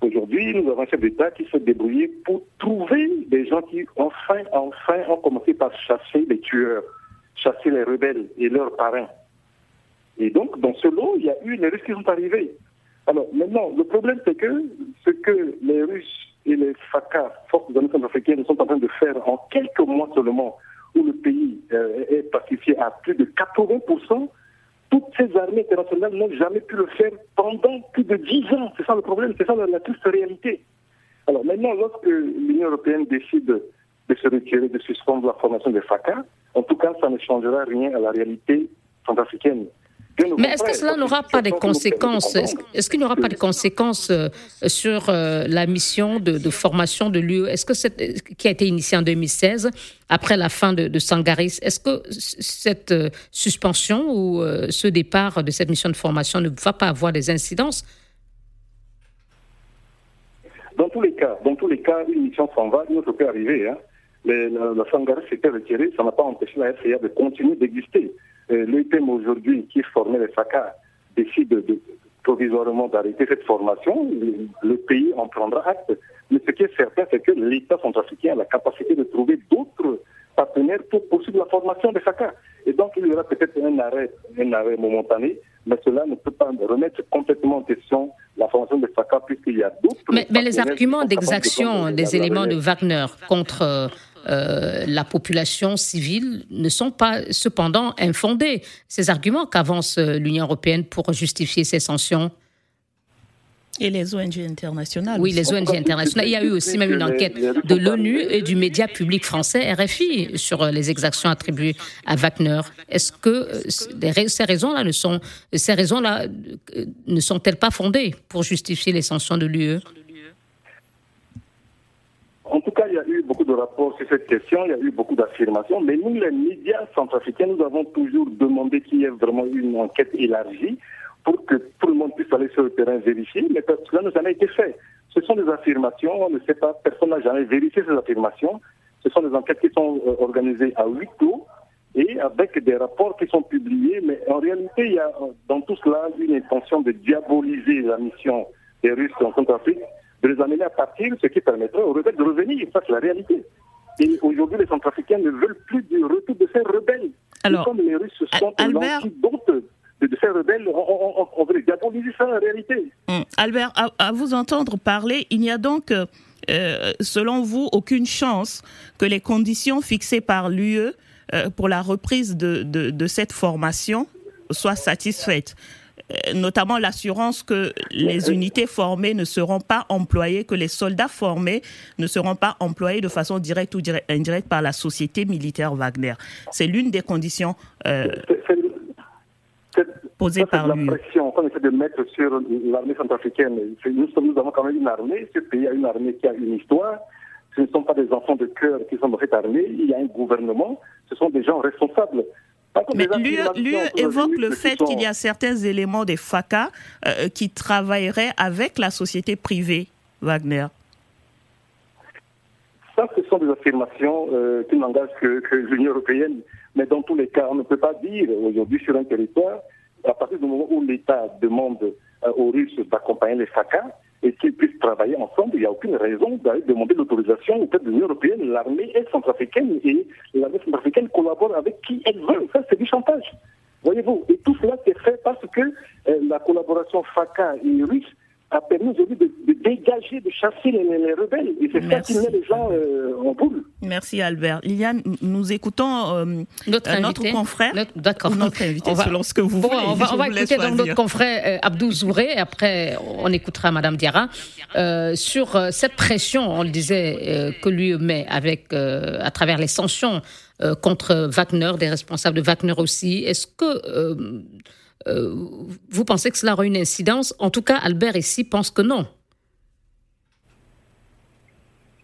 Aujourd'hui, nous avons un chef d'État qui se débrouille pour trouver des gens qui, enfin, enfin, ont commencé par chasser les tueurs, chasser les rebelles et leurs parrains. Et donc, dans ce lot, il y a eu les Russes qui sont arrivés. Alors, maintenant, le problème, c'est que ce que les Russes et les FACA, forces armées centrafricaines, sont en train de faire en quelques mois seulement, où le pays euh, est pacifié à plus de quatre-vingts pour cent, toutes ces armées internationales n'ont jamais pu le faire pendant plus de dix ans. C'est ça le problème, c'est ça la, la triste réalité. Alors, maintenant, lorsque l'Union européenne décide de se retirer, de suspendre la formation des FACA, en tout cas, ça ne changera rien à la réalité centrafricaine. Mais est-ce que cela n'aura pas des conséquences Est-ce qu'il n'y aura pas de conséquences sur la mission de, de formation de l'U E, est-ce que cette, qui a été initiée en deux mille seize, après la fin de, de Sangaris, est-ce que cette suspension ou ce départ de cette mission de formation ne va pas avoir des incidences? Dans tous les cas, dans tous les cas, une mission s'en va, une autre peut arriver, hein. Le, le, le Sangaris s'était retiré, ça n'a pas empêché la F A de continuer d'exister. Euh, L'U T M aujourd'hui, qui formait les FACA, décide de, de, provisoirement d'arrêter cette formation. Le, le pays en prendra acte. Mais ce qui est certain, c'est que l'État centrafricain a la capacité de trouver d'autres partenaires pour poursuivre la formation des FACA. Et donc, il y aura peut-être un arrêt, un arrêt momentané, mais cela ne peut pas remettre complètement en question la formation des FACA, puisqu'il y a d'autres... Mais, mais les arguments d'exaction de des éléments de Wagner contre... Euh, la population civile ne sont pas cependant infondés. Ces arguments qu'avance l'Union européenne pour justifier ces sanctions. Et les O N G internationales. Oui, les O N G internationales. Il y a eu aussi même une enquête de l'ONU et du média public français R F I sur les exactions attribuées à Wagner. Est-ce que ces raisons-là ne sont, ces raisons-là ne sont-elles pas fondées pour justifier les sanctions de l'U E ? En tout cas, il y a eu beaucoup de rapports sur cette question, il y a eu beaucoup d'affirmations, mais nous, les médias centrafricains, nous avons toujours demandé qu'il y ait vraiment une enquête élargie pour que tout le monde puisse aller sur le terrain vérifier, mais cela n'a jamais été fait. Ce sont des affirmations, on ne sait pas, personne n'a jamais vérifié ces affirmations. Ce sont des enquêtes qui sont organisées à huis clos et avec des rapports qui sont publiés, mais en réalité, il y a dans tout cela une intention de diaboliser la mission des Russes en Centrafrique, de les amener à partir, ce qui permettrait aux rebelles de revenir. Ça, c'est la réalité. Et aujourd'hui, les Centrafricains ne veulent plus du retour de ces rebelles. Alors, comme les Russes sont Albert... l'antidote de ces rebelles, on, on, on veut les diaboliser, ça, la réalité. Mmh. Albert, à, à vous entendre parler, il n'y a donc, euh, selon vous, aucune chance que les conditions fixées par l'U E euh, pour la reprise de, de, de cette formation soient satisfaites, notamment l'assurance que les unités formées ne seront pas employées, que les soldats formés ne seront pas employés de façon directe ou direct, indirecte par la société militaire Wagner. C'est l'une des conditions euh, c'est, c'est, c'est, posées ça, par l'U E. C'est la pression qu'on essaie de mettre sur l'armée centrafricaine. Nous, nous avons quand même une armée, ce pays a une armée qui a une histoire, ce ne sont pas des enfants de cœur qui sont réarmés, il y a un gouvernement, ce sont des gens responsables. Mais l'U E évoque le fait sont... qu'il y a certains éléments des FACA euh, qui travailleraient avec la société privée, Wagner. Ça, ce sont des affirmations euh, qui n'engagent que, que l'Union européenne. Mais dans tous les cas, on ne peut pas dire aujourd'hui sur un territoire, à partir du moment où l'État demande euh, aux Russes d'accompagner les FACA et qu'ils puissent travailler ensemble, il n'y a aucune raison d'aller demander l'autorisation auprès de l'Union européenne. L'armée est centrafricaine et l'armée centrafricaine collabore avec qui elle veut. Ça, c'est du chantage. Voyez-vous, et tout cela c'est fait parce que euh, la collaboration FACA et russe a permis aujourd'hui de, de dégager, de chasser les, les rebelles. Et c'est Merci. ça qui met les gens euh, en boule. Merci Albert. Liliane, nous écoutons euh, notre, euh, notre confrère. Notre, d'accord. Notre invité, on va, selon ce que vous bon, voulez. On va, on va écouter donc notre confrère euh, Abdou Zouri, et après on écoutera Mme Diarra, euh, sur euh, cette pression, on le disait, euh, que l'U E met avec, euh, à travers les sanctions euh, contre Wagner, des responsables de Wagner aussi. Est-ce que... Euh, Euh, vous pensez que cela aura une incidence? En tout cas, Albert ici pense que non.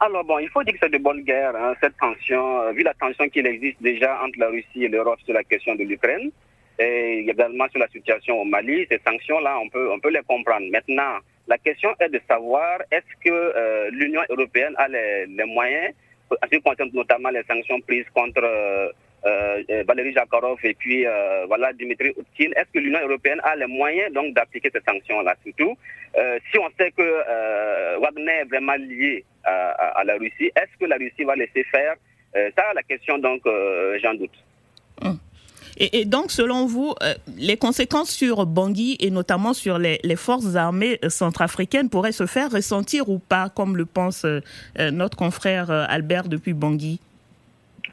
Alors bon, il faut dire que c'est de bonne guerre, hein, cette tension, euh, vu la tension qu'il existe déjà entre la Russie et l'Europe sur la question de l'Ukraine, et également sur la situation au Mali, ces sanctions-là, on peut, on peut les comprendre. Maintenant, la question est de savoir, est-ce que euh, l'Union européenne a les, les moyens, en ce qui concerne notamment les sanctions prises contre... Euh, Euh, Valery Zakharov et puis euh, voilà, Dimitri Utkin, est-ce que l'Union européenne a les moyens donc d'appliquer ces sanctions-là surtout euh, si on sait que euh, Wagner est vraiment lié à, à, à la Russie, est-ce que la Russie va laisser faire euh, ça, la question donc euh, j'en doute. Mmh. Et, et donc selon vous, euh, les conséquences sur Bangui et notamment sur les, les forces armées centrafricaines pourraient se faire ressentir ou pas, comme le pense euh, notre confrère euh, Albert depuis Bangui?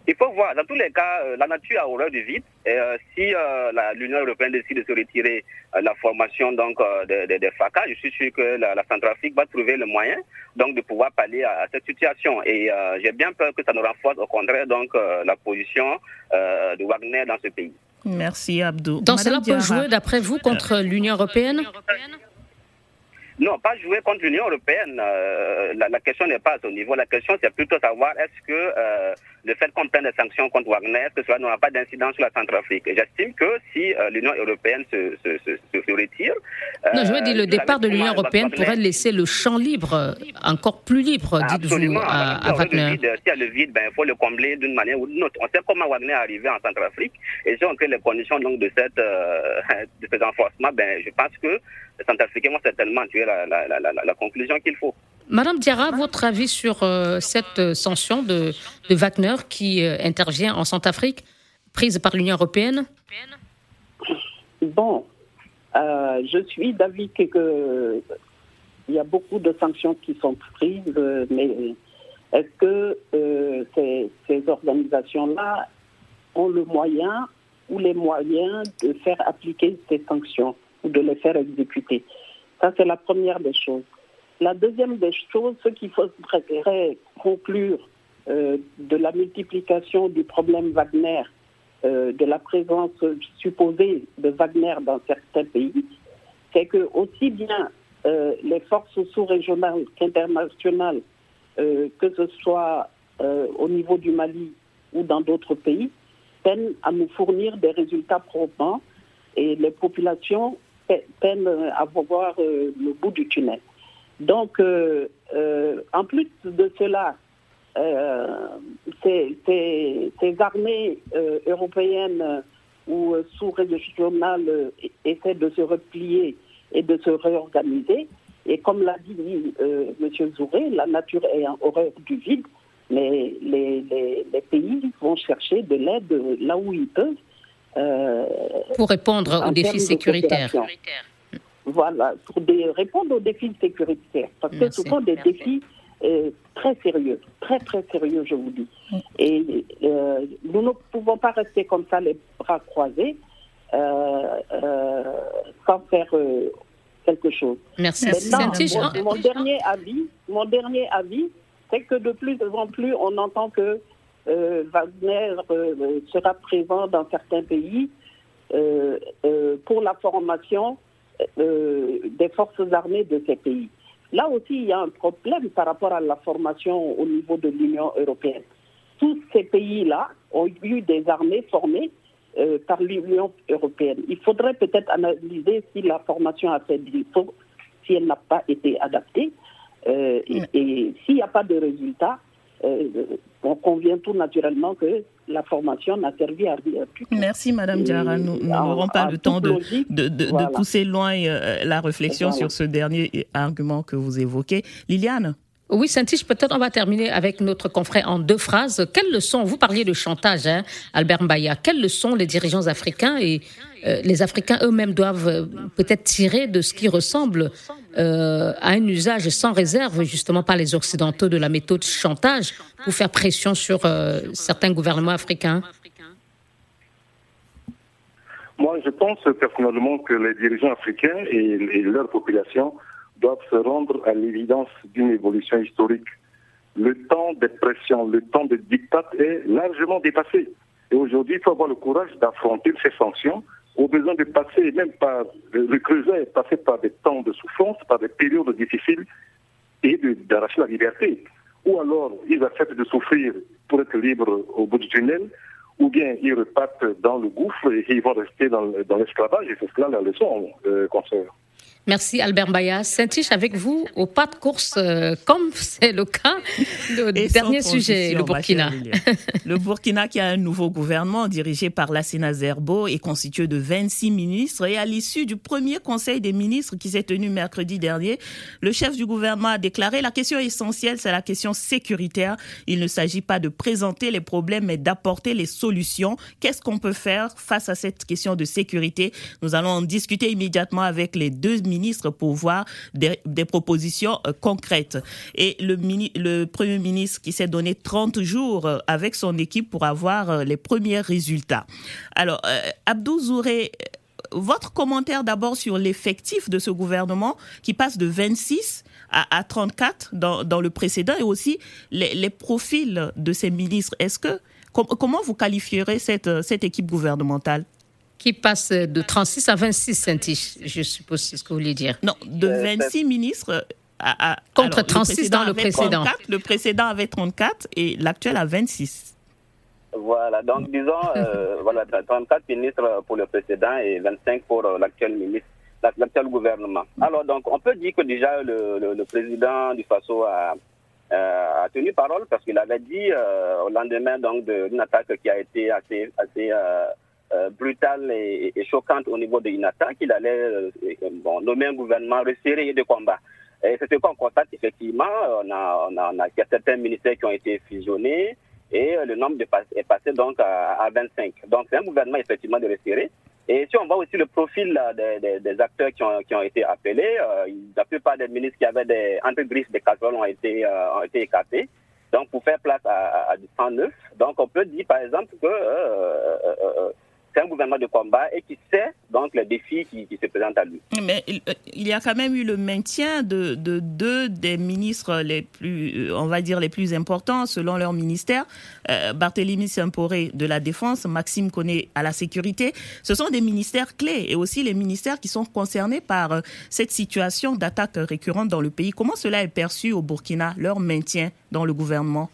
Il faut voir, dans tous les cas, euh, la nature a horreur du vide. Et, euh, si euh, la, l'Union européenne décide de se retirer euh, la formation donc euh, des de, de FACA, je suis sûr que la, la Centrafrique va trouver le moyen donc de pouvoir pallier à, à cette situation. Et euh, j'ai bien peur que ça nous renforce au contraire donc euh, la position euh, de Wagner dans ce pays. Merci Abdou. Donc cela peut jouer, d'après vous, contre l'Union européenne? Non, pas jouer contre l'Union européenne. Euh, la, la question n'est pas à ce niveau. La question, c'est plutôt savoir est-ce que euh, le fait qu'on prenne des sanctions contre Wagner, est-ce que cela n'aura pas d'incidence sur la Centrafrique. Et j'estime que si euh, l'Union européenne se, se, se, se retire... Euh, non, je veux dire, le départ de l'Union européenne pourrait laisser le champ libre, encore plus libre, dites-vous, à, à Wagner. Vide, si il y a le vide, ben, il faut le combler d'une manière ou d'une autre. On sait comment Wagner est arrivé en Centrafrique. Et si on crée les conditions donc, de, cette, euh, de cet renforcement, ben, je pense que les Centrafricains vont certainement tuer la, la, la, la, la conclusion qu'il faut. Madame Diarra, votre avis sur euh, cette sanction de, de Wagner qui euh, intervient en Centrafrique, prise par l'Union européenne? Bon, euh, je suis d'avis que, que il y a beaucoup de sanctions qui sont prises, mais est-ce que euh, ces, ces organisations-là ont le moyen ou les moyens de faire appliquer ces sanctions ou de les faire exécuter? Ça, c'est la première des choses. La deuxième des choses, ce qu'il faudrait conclure euh, de la multiplication du problème Wagner, euh, de la présence supposée de Wagner dans certains pays, c'est que aussi bien euh, les forces sous-régionales qu'internationales, euh, que ce soit euh, au niveau du Mali ou dans d'autres pays, peinent à nous fournir des résultats probants et les populations peine à voir euh, le bout du tunnel. Donc, euh, euh, en plus de cela, euh, ces, ces, ces armées euh, européennes ou euh, sous-régionales euh, essaient de se replier et de se réorganiser. Et comme l'a dit euh, M. Zouré, la nature est en horreur du vide, mais les, les, les pays vont chercher de l'aide là où ils peuvent. Euh, pour répondre aux défis sécuritaires. Voilà, pour des, répondre aux défis sécuritaires. Parce Merci. que ce sont des Merci. défis euh, très sérieux, très très sérieux, je vous dis. Et euh, nous ne pouvons pas rester comme ça, les bras croisés, euh, euh, sans faire euh, quelque chose. Merci. Mon, mon, dernier avis, mon dernier avis, c'est que de plus en plus, on entend que Euh, Wagner euh, sera présent dans certains pays euh, euh, pour la formation euh, des forces armées de ces pays. Là aussi, il y a un problème par rapport à la formation au niveau de l'Union européenne. Tous ces pays-là ont eu des armées formées euh, par l'Union européenne. Il faudrait peut-être analyser si la formation a fait défaut, si elle n'a pas été adaptée. Euh, et, et s'il n'y a pas de résultat, euh, on convient tout naturellement que la formation n'a servi à rien. Merci Madame Diarra, nous n'aurons pas le temps de, de, de, voilà. de pousser loin euh, la réflexion voilà. sur ce dernier argument que vous évoquez. Liliane ? Oui, Saintich, peut-être on va terminer avec notre confrère en deux phrases. Quelles leçons, vous parliez de chantage, hein, Albert Mbaya, quelles leçons les dirigeants africains et euh, les Africains eux-mêmes doivent euh, peut-être tirer de ce qui ressemble euh, à un usage sans réserve, justement par les Occidentaux, de la méthode chantage pour faire pression sur euh, certains gouvernements africains? Moi, je pense personnellement que les dirigeants africains et, et leur population doivent se rendre à l'évidence d'une évolution historique. Le temps des pressions, le temps des diktats est largement dépassé. Et aujourd'hui, il faut avoir le courage d'affronter ces sanctions, au besoin de passer, même par le creuset, passer par des temps de souffrance, par des périodes difficiles, et de, d'arracher la liberté. Ou alors, ils acceptent de souffrir pour être libres au bout du tunnel, ou bien ils repartent dans le gouffre et ils vont rester dans, dans l'esclavage, et c'est cela la leçon euh, qu'on sort. Merci Albert Mbaya. Saintich, avec vous au pas de course, euh, comme c'est le cas, le dernier sujet, le Burkina. Le Burkina qui a un nouveau gouvernement dirigé par Lassina Zerbo et constitué de vingt-six ministres. Et à l'issue du premier conseil des ministres qui s'est tenu mercredi dernier, le chef du gouvernement a déclaré: la question essentielle, c'est la question sécuritaire. Il ne s'agit pas de présenter les problèmes, mais d'apporter les solutions. Qu'est-ce qu'on peut faire face à cette question de sécurité? Nous allons en discuter immédiatement avec les deux ministre pour voir des, des propositions euh, concrètes. Et le, mini, le Premier ministre qui s'est donné trente jours euh, avec son équipe pour avoir euh, les premiers résultats. Alors, euh, Abdou Zouri, votre commentaire d'abord sur l'effectif de ce gouvernement qui passe de vingt-six à, à trente-quatre dans, dans le précédent, et aussi les, les profils de ces ministres. Est-ce que, com- comment vous qualifierez cette, cette équipe gouvernementale ? Qui passe de trente-six à vingt-six, Saintich, je suppose, c'est ce que vous voulez dire. Non, de vingt-six ministres à, à contre alors, trente-six le dans le précédent. trente-quatre, le précédent avait trente-quatre et l'actuel a vingt-six. Voilà, donc disons, euh, voilà, trente-quatre ministres pour le précédent et vingt-cinq pour l'actuel ministre, l'actuel gouvernement. Alors donc, on peut dire que déjà le, le, le président du Faso a, euh, a tenu parole parce qu'il avait dit euh, au lendemain donc d'une attaque qui a été assez assez euh, Euh, brutale et, et choquante au niveau de Inata, qu'il allait euh, bon, nommer un gouvernement resserré et de combat. Et c'est ce qu'on constate effectivement. On a, on a, on a, il y a certains ministères qui ont été fusionnés et euh, le nombre de, est passé donc à, à vingt-cinq. Donc c'est un gouvernement effectivement de resserré. Et si on voit aussi le profil là, des, des, des acteurs qui ont, qui ont été appelés, euh, la plupart des ministres qui avaient des entre-griffes des casseroles ont été, euh, ont été écartés. Donc pour faire place à, à, à du cent neuf. Donc on peut dire par exemple que euh, euh, euh, c'est un gouvernement de combat et qui sait donc les défis qui, qui se présentent à lui. Mais il y a quand même eu le maintien de, de deux des ministres les plus, on va dire, les plus importants selon leur ministère. Euh, Barthélémy Simporé de la Défense, Maxime Koné à la Sécurité. Ce sont des ministères clés et aussi les ministères qui sont concernés par cette situation d'attaque récurrente dans le pays. Comment cela est perçu au Burkina, leur maintien dans le gouvernement ?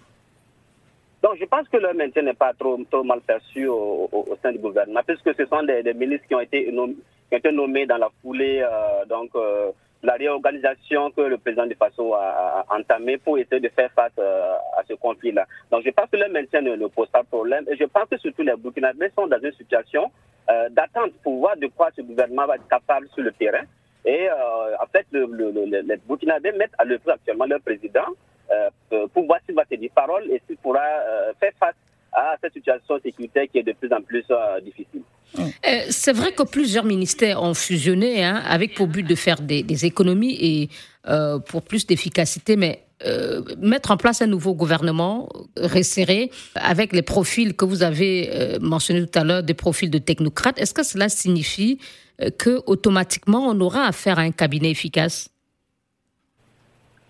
Donc je pense que leur maintien n'est pas trop, trop mal perçu au, au, au sein du gouvernement, puisque ce sont des, des ministres qui ont été nommés, qui ont été nommés dans la foulée euh, donc euh, la réorganisation que le président du Faso a, a entamée pour essayer de faire face euh, à ce conflit-là. Donc je pense que leur maintien ne, ne pose pas de problème, et je pense que surtout les Burkinabés sont dans une situation euh, d'attente pour voir de quoi ce gouvernement va être capable sur le terrain. Et euh, en fait, le, le, le, les Burkinabés mettent à l'œuvre actuellement leur président Euh, pour voir s'il va tenir parole et s'il pourra euh, faire face à cette situation sécuritaire qui est de plus en plus euh, difficile. Euh, c'est vrai que plusieurs ministères ont fusionné hein, avec pour but de faire des, des économies et euh, pour plus d'efficacité, mais euh, mettre en place un nouveau gouvernement resserré avec les profils que vous avez euh, mentionnés tout à l'heure, des profils de technocrates, est-ce que cela signifie euh, qu'automatiquement on aura affaire à un cabinet efficace ?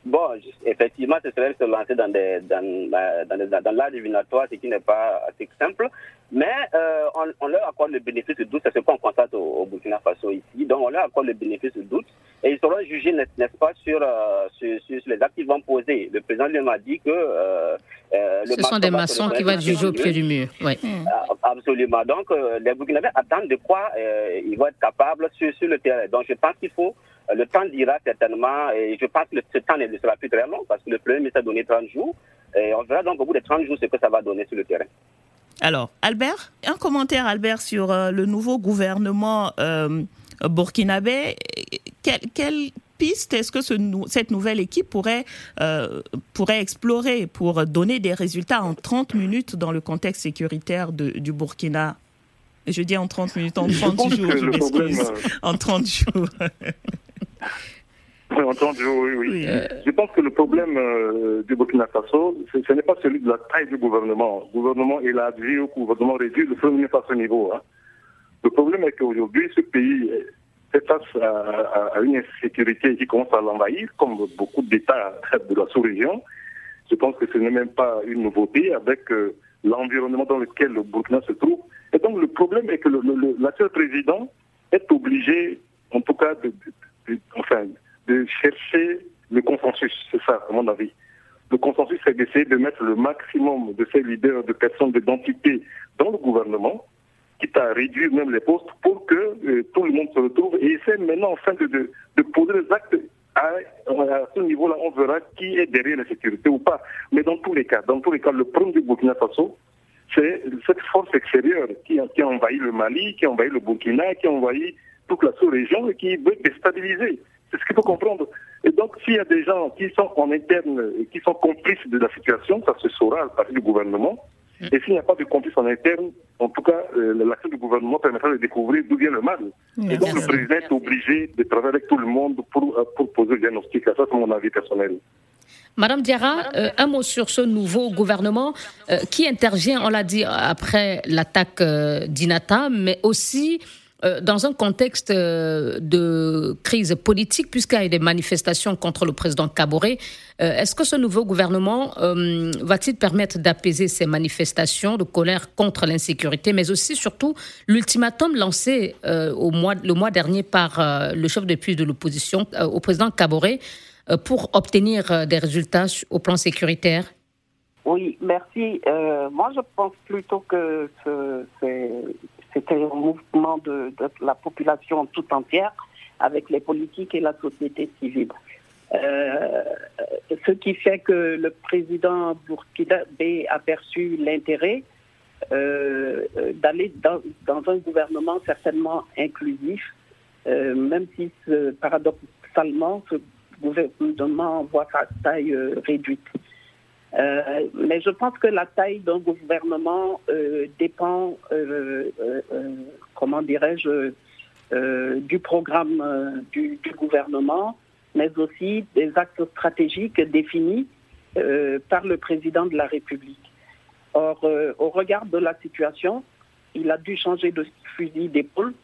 Bon, effectivement, ce serait se lancer dans, des, dans, dans, des, dans l'art divinatoire, ce qui n'est pas assez simple. Mais euh, on, on leur accorde le bénéfice du doute, c'est ce qu'on constate au, au Burkina Faso ici. Donc on leur accorde le bénéfice du doute et ils seront jugés, n'est-ce pas, sur, euh, sur, sur les actes qu'ils vont poser. Le président lui m'a dit que... Euh, euh, le ce sont des maçons qui vont être jugés au pied du mur. Oui. Mmh. Absolument. Donc euh, les Burkinabés attendent de quoi euh, ils vont être capables sur, sur le terrain. Donc je pense qu'il faut... Le temps dira certainement, et je pense que ce temps ne sera plus très long, parce que le Premier ministre a donné trente jours, et on verra donc au bout des trente jours ce que ça va donner sur le terrain. Alors, Albert, un commentaire, Albert, sur le nouveau gouvernement euh, burkinabé. Quelle, quelle piste est-ce que ce, cette nouvelle équipe pourrait, euh, pourrait explorer pour donner des résultats en trente minutes dans le contexte sécuritaire de, du Burkina ? Je dis en trente minutes, en trente jours, je m'excuse, en trente jours. En trente jours, oui, oui. oui euh... Je pense que le problème euh, du Burkina Faso, ce, ce n'est pas celui de la taille du gouvernement. Le gouvernement élargi ou le gouvernement réduit, le problème n'est pas à ce niveau. Hein. Le problème est qu'aujourd'hui, ce pays fait face à, à, à une insécurité qui commence à l'envahir, comme beaucoup d'États de la sous-région. Je pense que ce n'est même pas une nouveauté avec euh, l'environnement dans lequel le Burkina se trouve. Et donc, le problème est que le, le, l'actuel président est obligé, en tout cas, de... de Enfin, de chercher le consensus, c'est ça, à mon avis. Le consensus, c'est d'essayer de mettre le maximum de ces leaders, de personnes, d'identité dans le gouvernement, quitte à réduire même les postes pour que euh, tout le monde se retrouve et essaie maintenant, enfin, de, de, de poser les actes. À, à ce niveau-là, on verra qui est derrière la sécurité ou pas. Mais dans tous les cas, dans tous les cas, le problème du Burkina Faso, c'est cette force extérieure qui, qui a envahi le Mali, qui a envahi le Burkina, qui a envahi toute la sous-région et qui veut déstabiliser. C'est ce qu'il faut comprendre. Et donc, s'il y a des gens qui sont en interne et qui sont complices de la situation, ça se saura à partir du gouvernement. Et s'il n'y a pas de complices en interne, en tout cas, euh, l'action du gouvernement permettra de découvrir d'où vient le mal. Mmh. Et donc, le président est obligé de travailler avec tout le monde pour, pour poser le diagnostic. Ça, c'est mon avis personnel. Madame Diarra, euh, un mot sur ce nouveau gouvernement euh, qui intervient, on l'a dit, après l'attaque euh, d'Inata, mais aussi... Euh, dans un contexte euh, de crise politique, puisqu'il y a des manifestations contre le président Kaboré, euh, est-ce que ce nouveau gouvernement euh, va-t-il permettre d'apaiser ces manifestations de colère contre l'insécurité, mais aussi, surtout, l'ultimatum lancé euh, au mois, le mois dernier par euh, le chef de file de l'opposition euh, au président Kaboré euh, pour obtenir euh, des résultats au plan sécuritaire? Oui, merci. Euh, moi, je pense plutôt que ce, c'est... C'était un mouvement de, de la population tout entière avec les politiques et la société civile. Euh, ce qui fait que le président burkinabé a perçu l'intérêt euh, d'aller dans, dans un gouvernement certainement inclusif, euh, même si ce, paradoxalement ce gouvernement voit sa taille réduite. Euh, mais je pense que la taille d'un gouvernement euh, dépend, euh, euh, euh, comment dirais-je, euh, du programme euh, du, du gouvernement, mais aussi des actes stratégiques définis euh, par le président de la République. Or, euh, au regard de la situation, il a dû changer de fusil d'épaule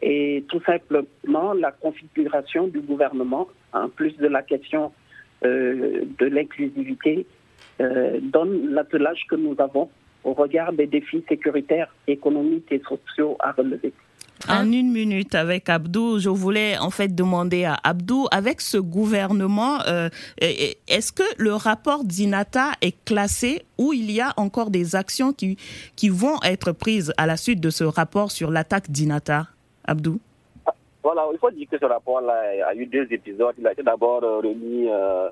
et tout simplement la configuration du gouvernement, en plus de la question euh, de l'inclusivité, Euh, donne l'attelage que nous avons au regard des défis sécuritaires, économiques et sociaux à relever. En une minute avec Abdou, je voulais en fait demander à Abdou, avec ce gouvernement, euh, est-ce que le rapport d'Inata est classé ou il y a encore des actions qui, qui vont être prises à la suite de ce rapport sur l'attaque d'Inata? Abdou? Voilà, il faut dire que ce rapport-là a eu deux épisodes. Il a été d'abord remis... Euh,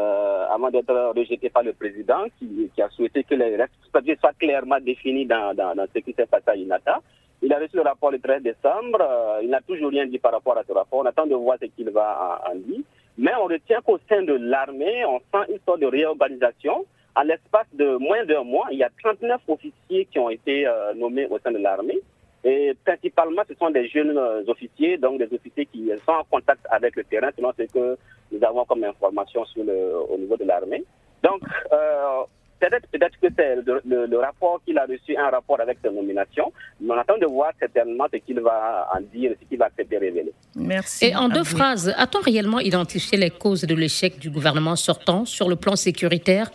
Euh, avant d'être rejeté par le président qui, qui a souhaité que les responsabilités soient clairement définies dans, dans, dans ce qui s'est passé à Inata. Il a reçu le rapport le treize décembre, euh, il n'a toujours rien dit par rapport à ce rapport, on attend de voir ce qu'il va en, en dire. Mais on retient qu'au sein de l'armée, on sent une sorte de réorganisation. En l'espace de moins d'un mois, il y a trente-neuf officiers qui ont été euh, nommés au sein de l'armée. Et principalement, ce sont des jeunes officiers, donc des officiers qui sont en contact avec le terrain, selon ce que nous avons comme information sur le, au niveau de l'armée. Donc, euh, Peut-être, peut-être que c'est le, le, le rapport qu'il a reçu, un rapport avec cette nomination, mais on attend de voir certainement ce qu'il va en dire, ce qu'il va accepter révéler. Merci. Et en deux phrases, a-t-on réellement identifié les causes de l'échec du gouvernement sortant sur le plan sécuritaire?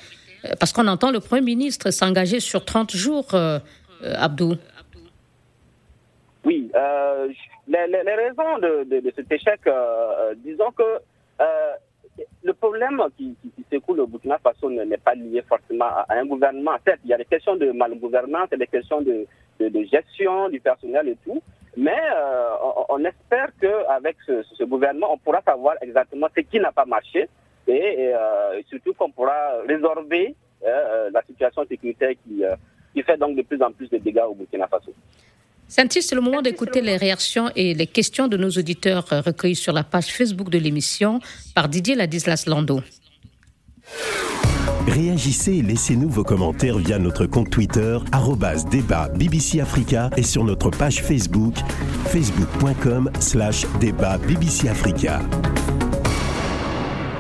Parce qu'on entend le Premier ministre s'engager sur trente jours, euh, euh, Abdou. Oui, euh, les, les, les raisons de, de, de cet échec, euh, disons que euh, le problème qui, qui, qui secoue le Burkina Faso n'est pas lié forcément à un gouvernement. Certes, il y a des questions de mal-gouvernance, des questions de, de, de gestion du personnel et tout, mais euh, on, on espère qu'avec ce, ce gouvernement, on pourra savoir exactement ce qui n'a pas marché. Et, et, euh, et surtout qu'on pourra résorber euh, la situation sécuritaire qui, euh, qui fait donc de plus en plus de dégâts au Burkina Faso. Saintich, c'est le moment d'écouter les réactions et les questions de nos auditeurs recueillies sur la page Facebook de l'émission par Didier Ladislas-Lando. Réagissez et laissez-nous vos commentaires via notre compte Twitter arobase débat B B C Africa et sur notre page Facebook facebook point com slash débat B B C Africa.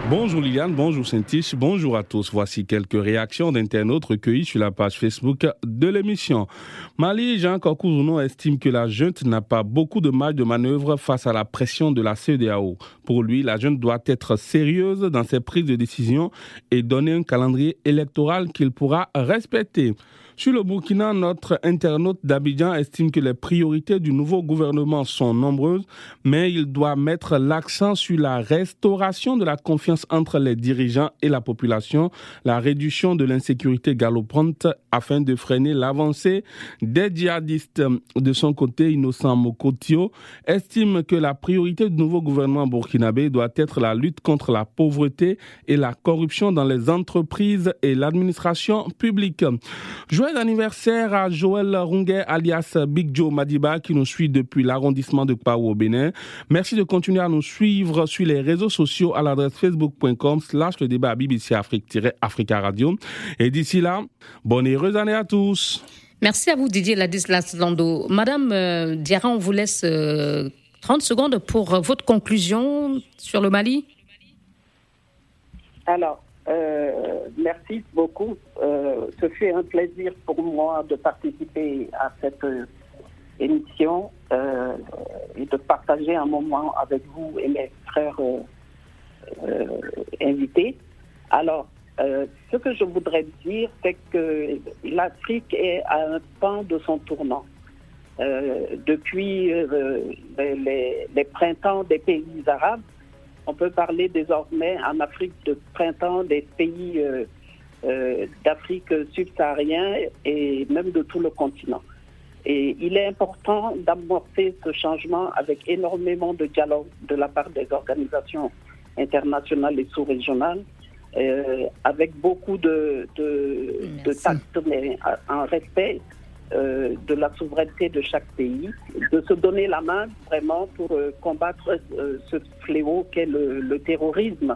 Bonjour Liliane, bonjour Saintich, bonjour à tous. Voici quelques réactions d'internautes recueillies sur la page Facebook de l'émission. Mali, Jean Kokourounou estime que la junte n'a pas beaucoup de marge de manœuvre face à la pression de la CEDEAO. Pour lui, la junte doit être sérieuse dans ses prises de décision et donner un calendrier électoral qu'il pourra respecter. Sur le Burkina, notre internaute d'Abidjan estime que les priorités du nouveau gouvernement sont nombreuses, mais il doit mettre l'accent sur la restauration de la confiance entre les dirigeants et la population, la réduction de l'insécurité galopante afin de freiner l'avancée des djihadistes. De son côté, Innocent Mokotio estime que la priorité du nouveau gouvernement burkinabé doit être la lutte contre la pauvreté et la corruption dans les entreprises et l'administration publique. Je Bon anniversaire à Joël Runguet alias Big Joe Madiba qui nous suit depuis l'arrondissement de Pau au Bénin. Merci de continuer à nous suivre sur les réseaux sociaux à l'adresse facebook point com slash le débat B B C Afrique Africa Radio. Et d'ici là, bonne et heureuse année à tous. Merci à vous Didier Ladislas-Lando. Madame euh, Diarra, on vous laisse euh, trente secondes pour euh, votre conclusion sur le Mali. Alors, Euh, merci beaucoup. Euh, ce fut un plaisir pour moi de participer à cette euh, émission euh, et de partager un moment avec vous et mes frères euh, euh, invités. Alors, euh, ce que je voudrais dire, c'est que l'Afrique est à un pan de son tournant. Euh, depuis euh, les, les printemps des pays arabes, on peut parler désormais en Afrique de printemps des pays euh, euh, d'Afrique subsaharienne et même de tout le continent. Et il est important d'amorcer ce changement avec énormément de dialogue de la part des organisations internationales et sous-régionales, euh, avec beaucoup de, de, de tact, mais en respect euh, de la souveraineté de chaque pays, de se donner la main vraiment pour euh, combattre euh, ce fléau qu'est le, le terrorisme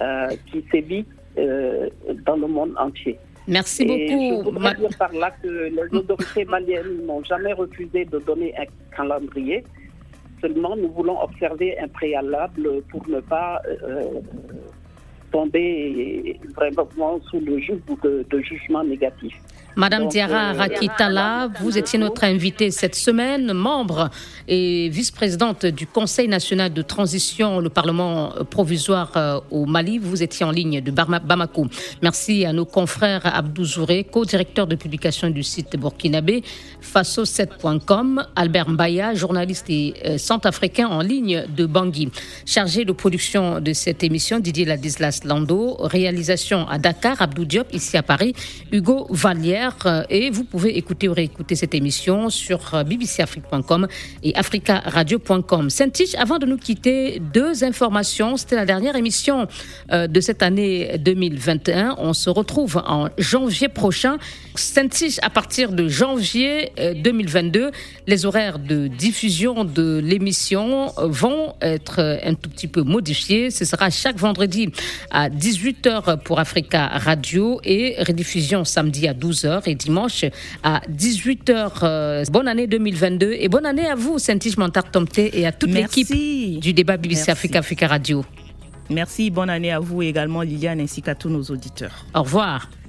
euh, qui sévit euh, dans le monde entier. Merci Et beaucoup. Je voudrais Ma... dire par là que les autorités maliennes n'ont jamais refusé de donner un calendrier. Seulement, nous voulons observer un préalable pour ne pas euh, tomber vraiment sous le joug de, de jugements négatifs. Madame Donc, Diarra Raky Talla, vous étiez notre invitée cette semaine, membre et vice-présidente du Conseil national de transition, le Parlement provisoire au Mali. Vous étiez en ligne de Bamako. Merci à nos confrères Abdou Zouri, co-directeur de publication du site burkinabé Faso sept point com, Albert Mbaya, journaliste et centrafricain en ligne de Bangui. Chargé de production de cette émission, Didier Ladislas-Lando, réalisation à Dakar, Abdou Diop, ici à Paris, Hugo Vallière. Et vous pouvez écouter ou réécouter cette émission sur b b c afrique point com et africa radio point com. Saintich, avant de nous quitter, deux informations. C'était la dernière émission de cette année deux mille vingt et un. On se retrouve en janvier prochain. Saintich, à partir de janvier deux mille vingt-deux, les horaires de diffusion de l'émission vont être un tout petit peu modifiés. Ce sera chaque vendredi à dix-huit heures pour Africa Radio et rediffusion samedi à douze heures. Et dimanche à dix-huit heures. Bonne année deux mille vingt-deux et bonne année à vous, Saintich Mantard Tomté et à toute Merci. L'équipe du débat B B C Africa, Africa Radio. Merci, bonne année à vous également, Liliane, ainsi qu'à tous nos auditeurs. Au revoir.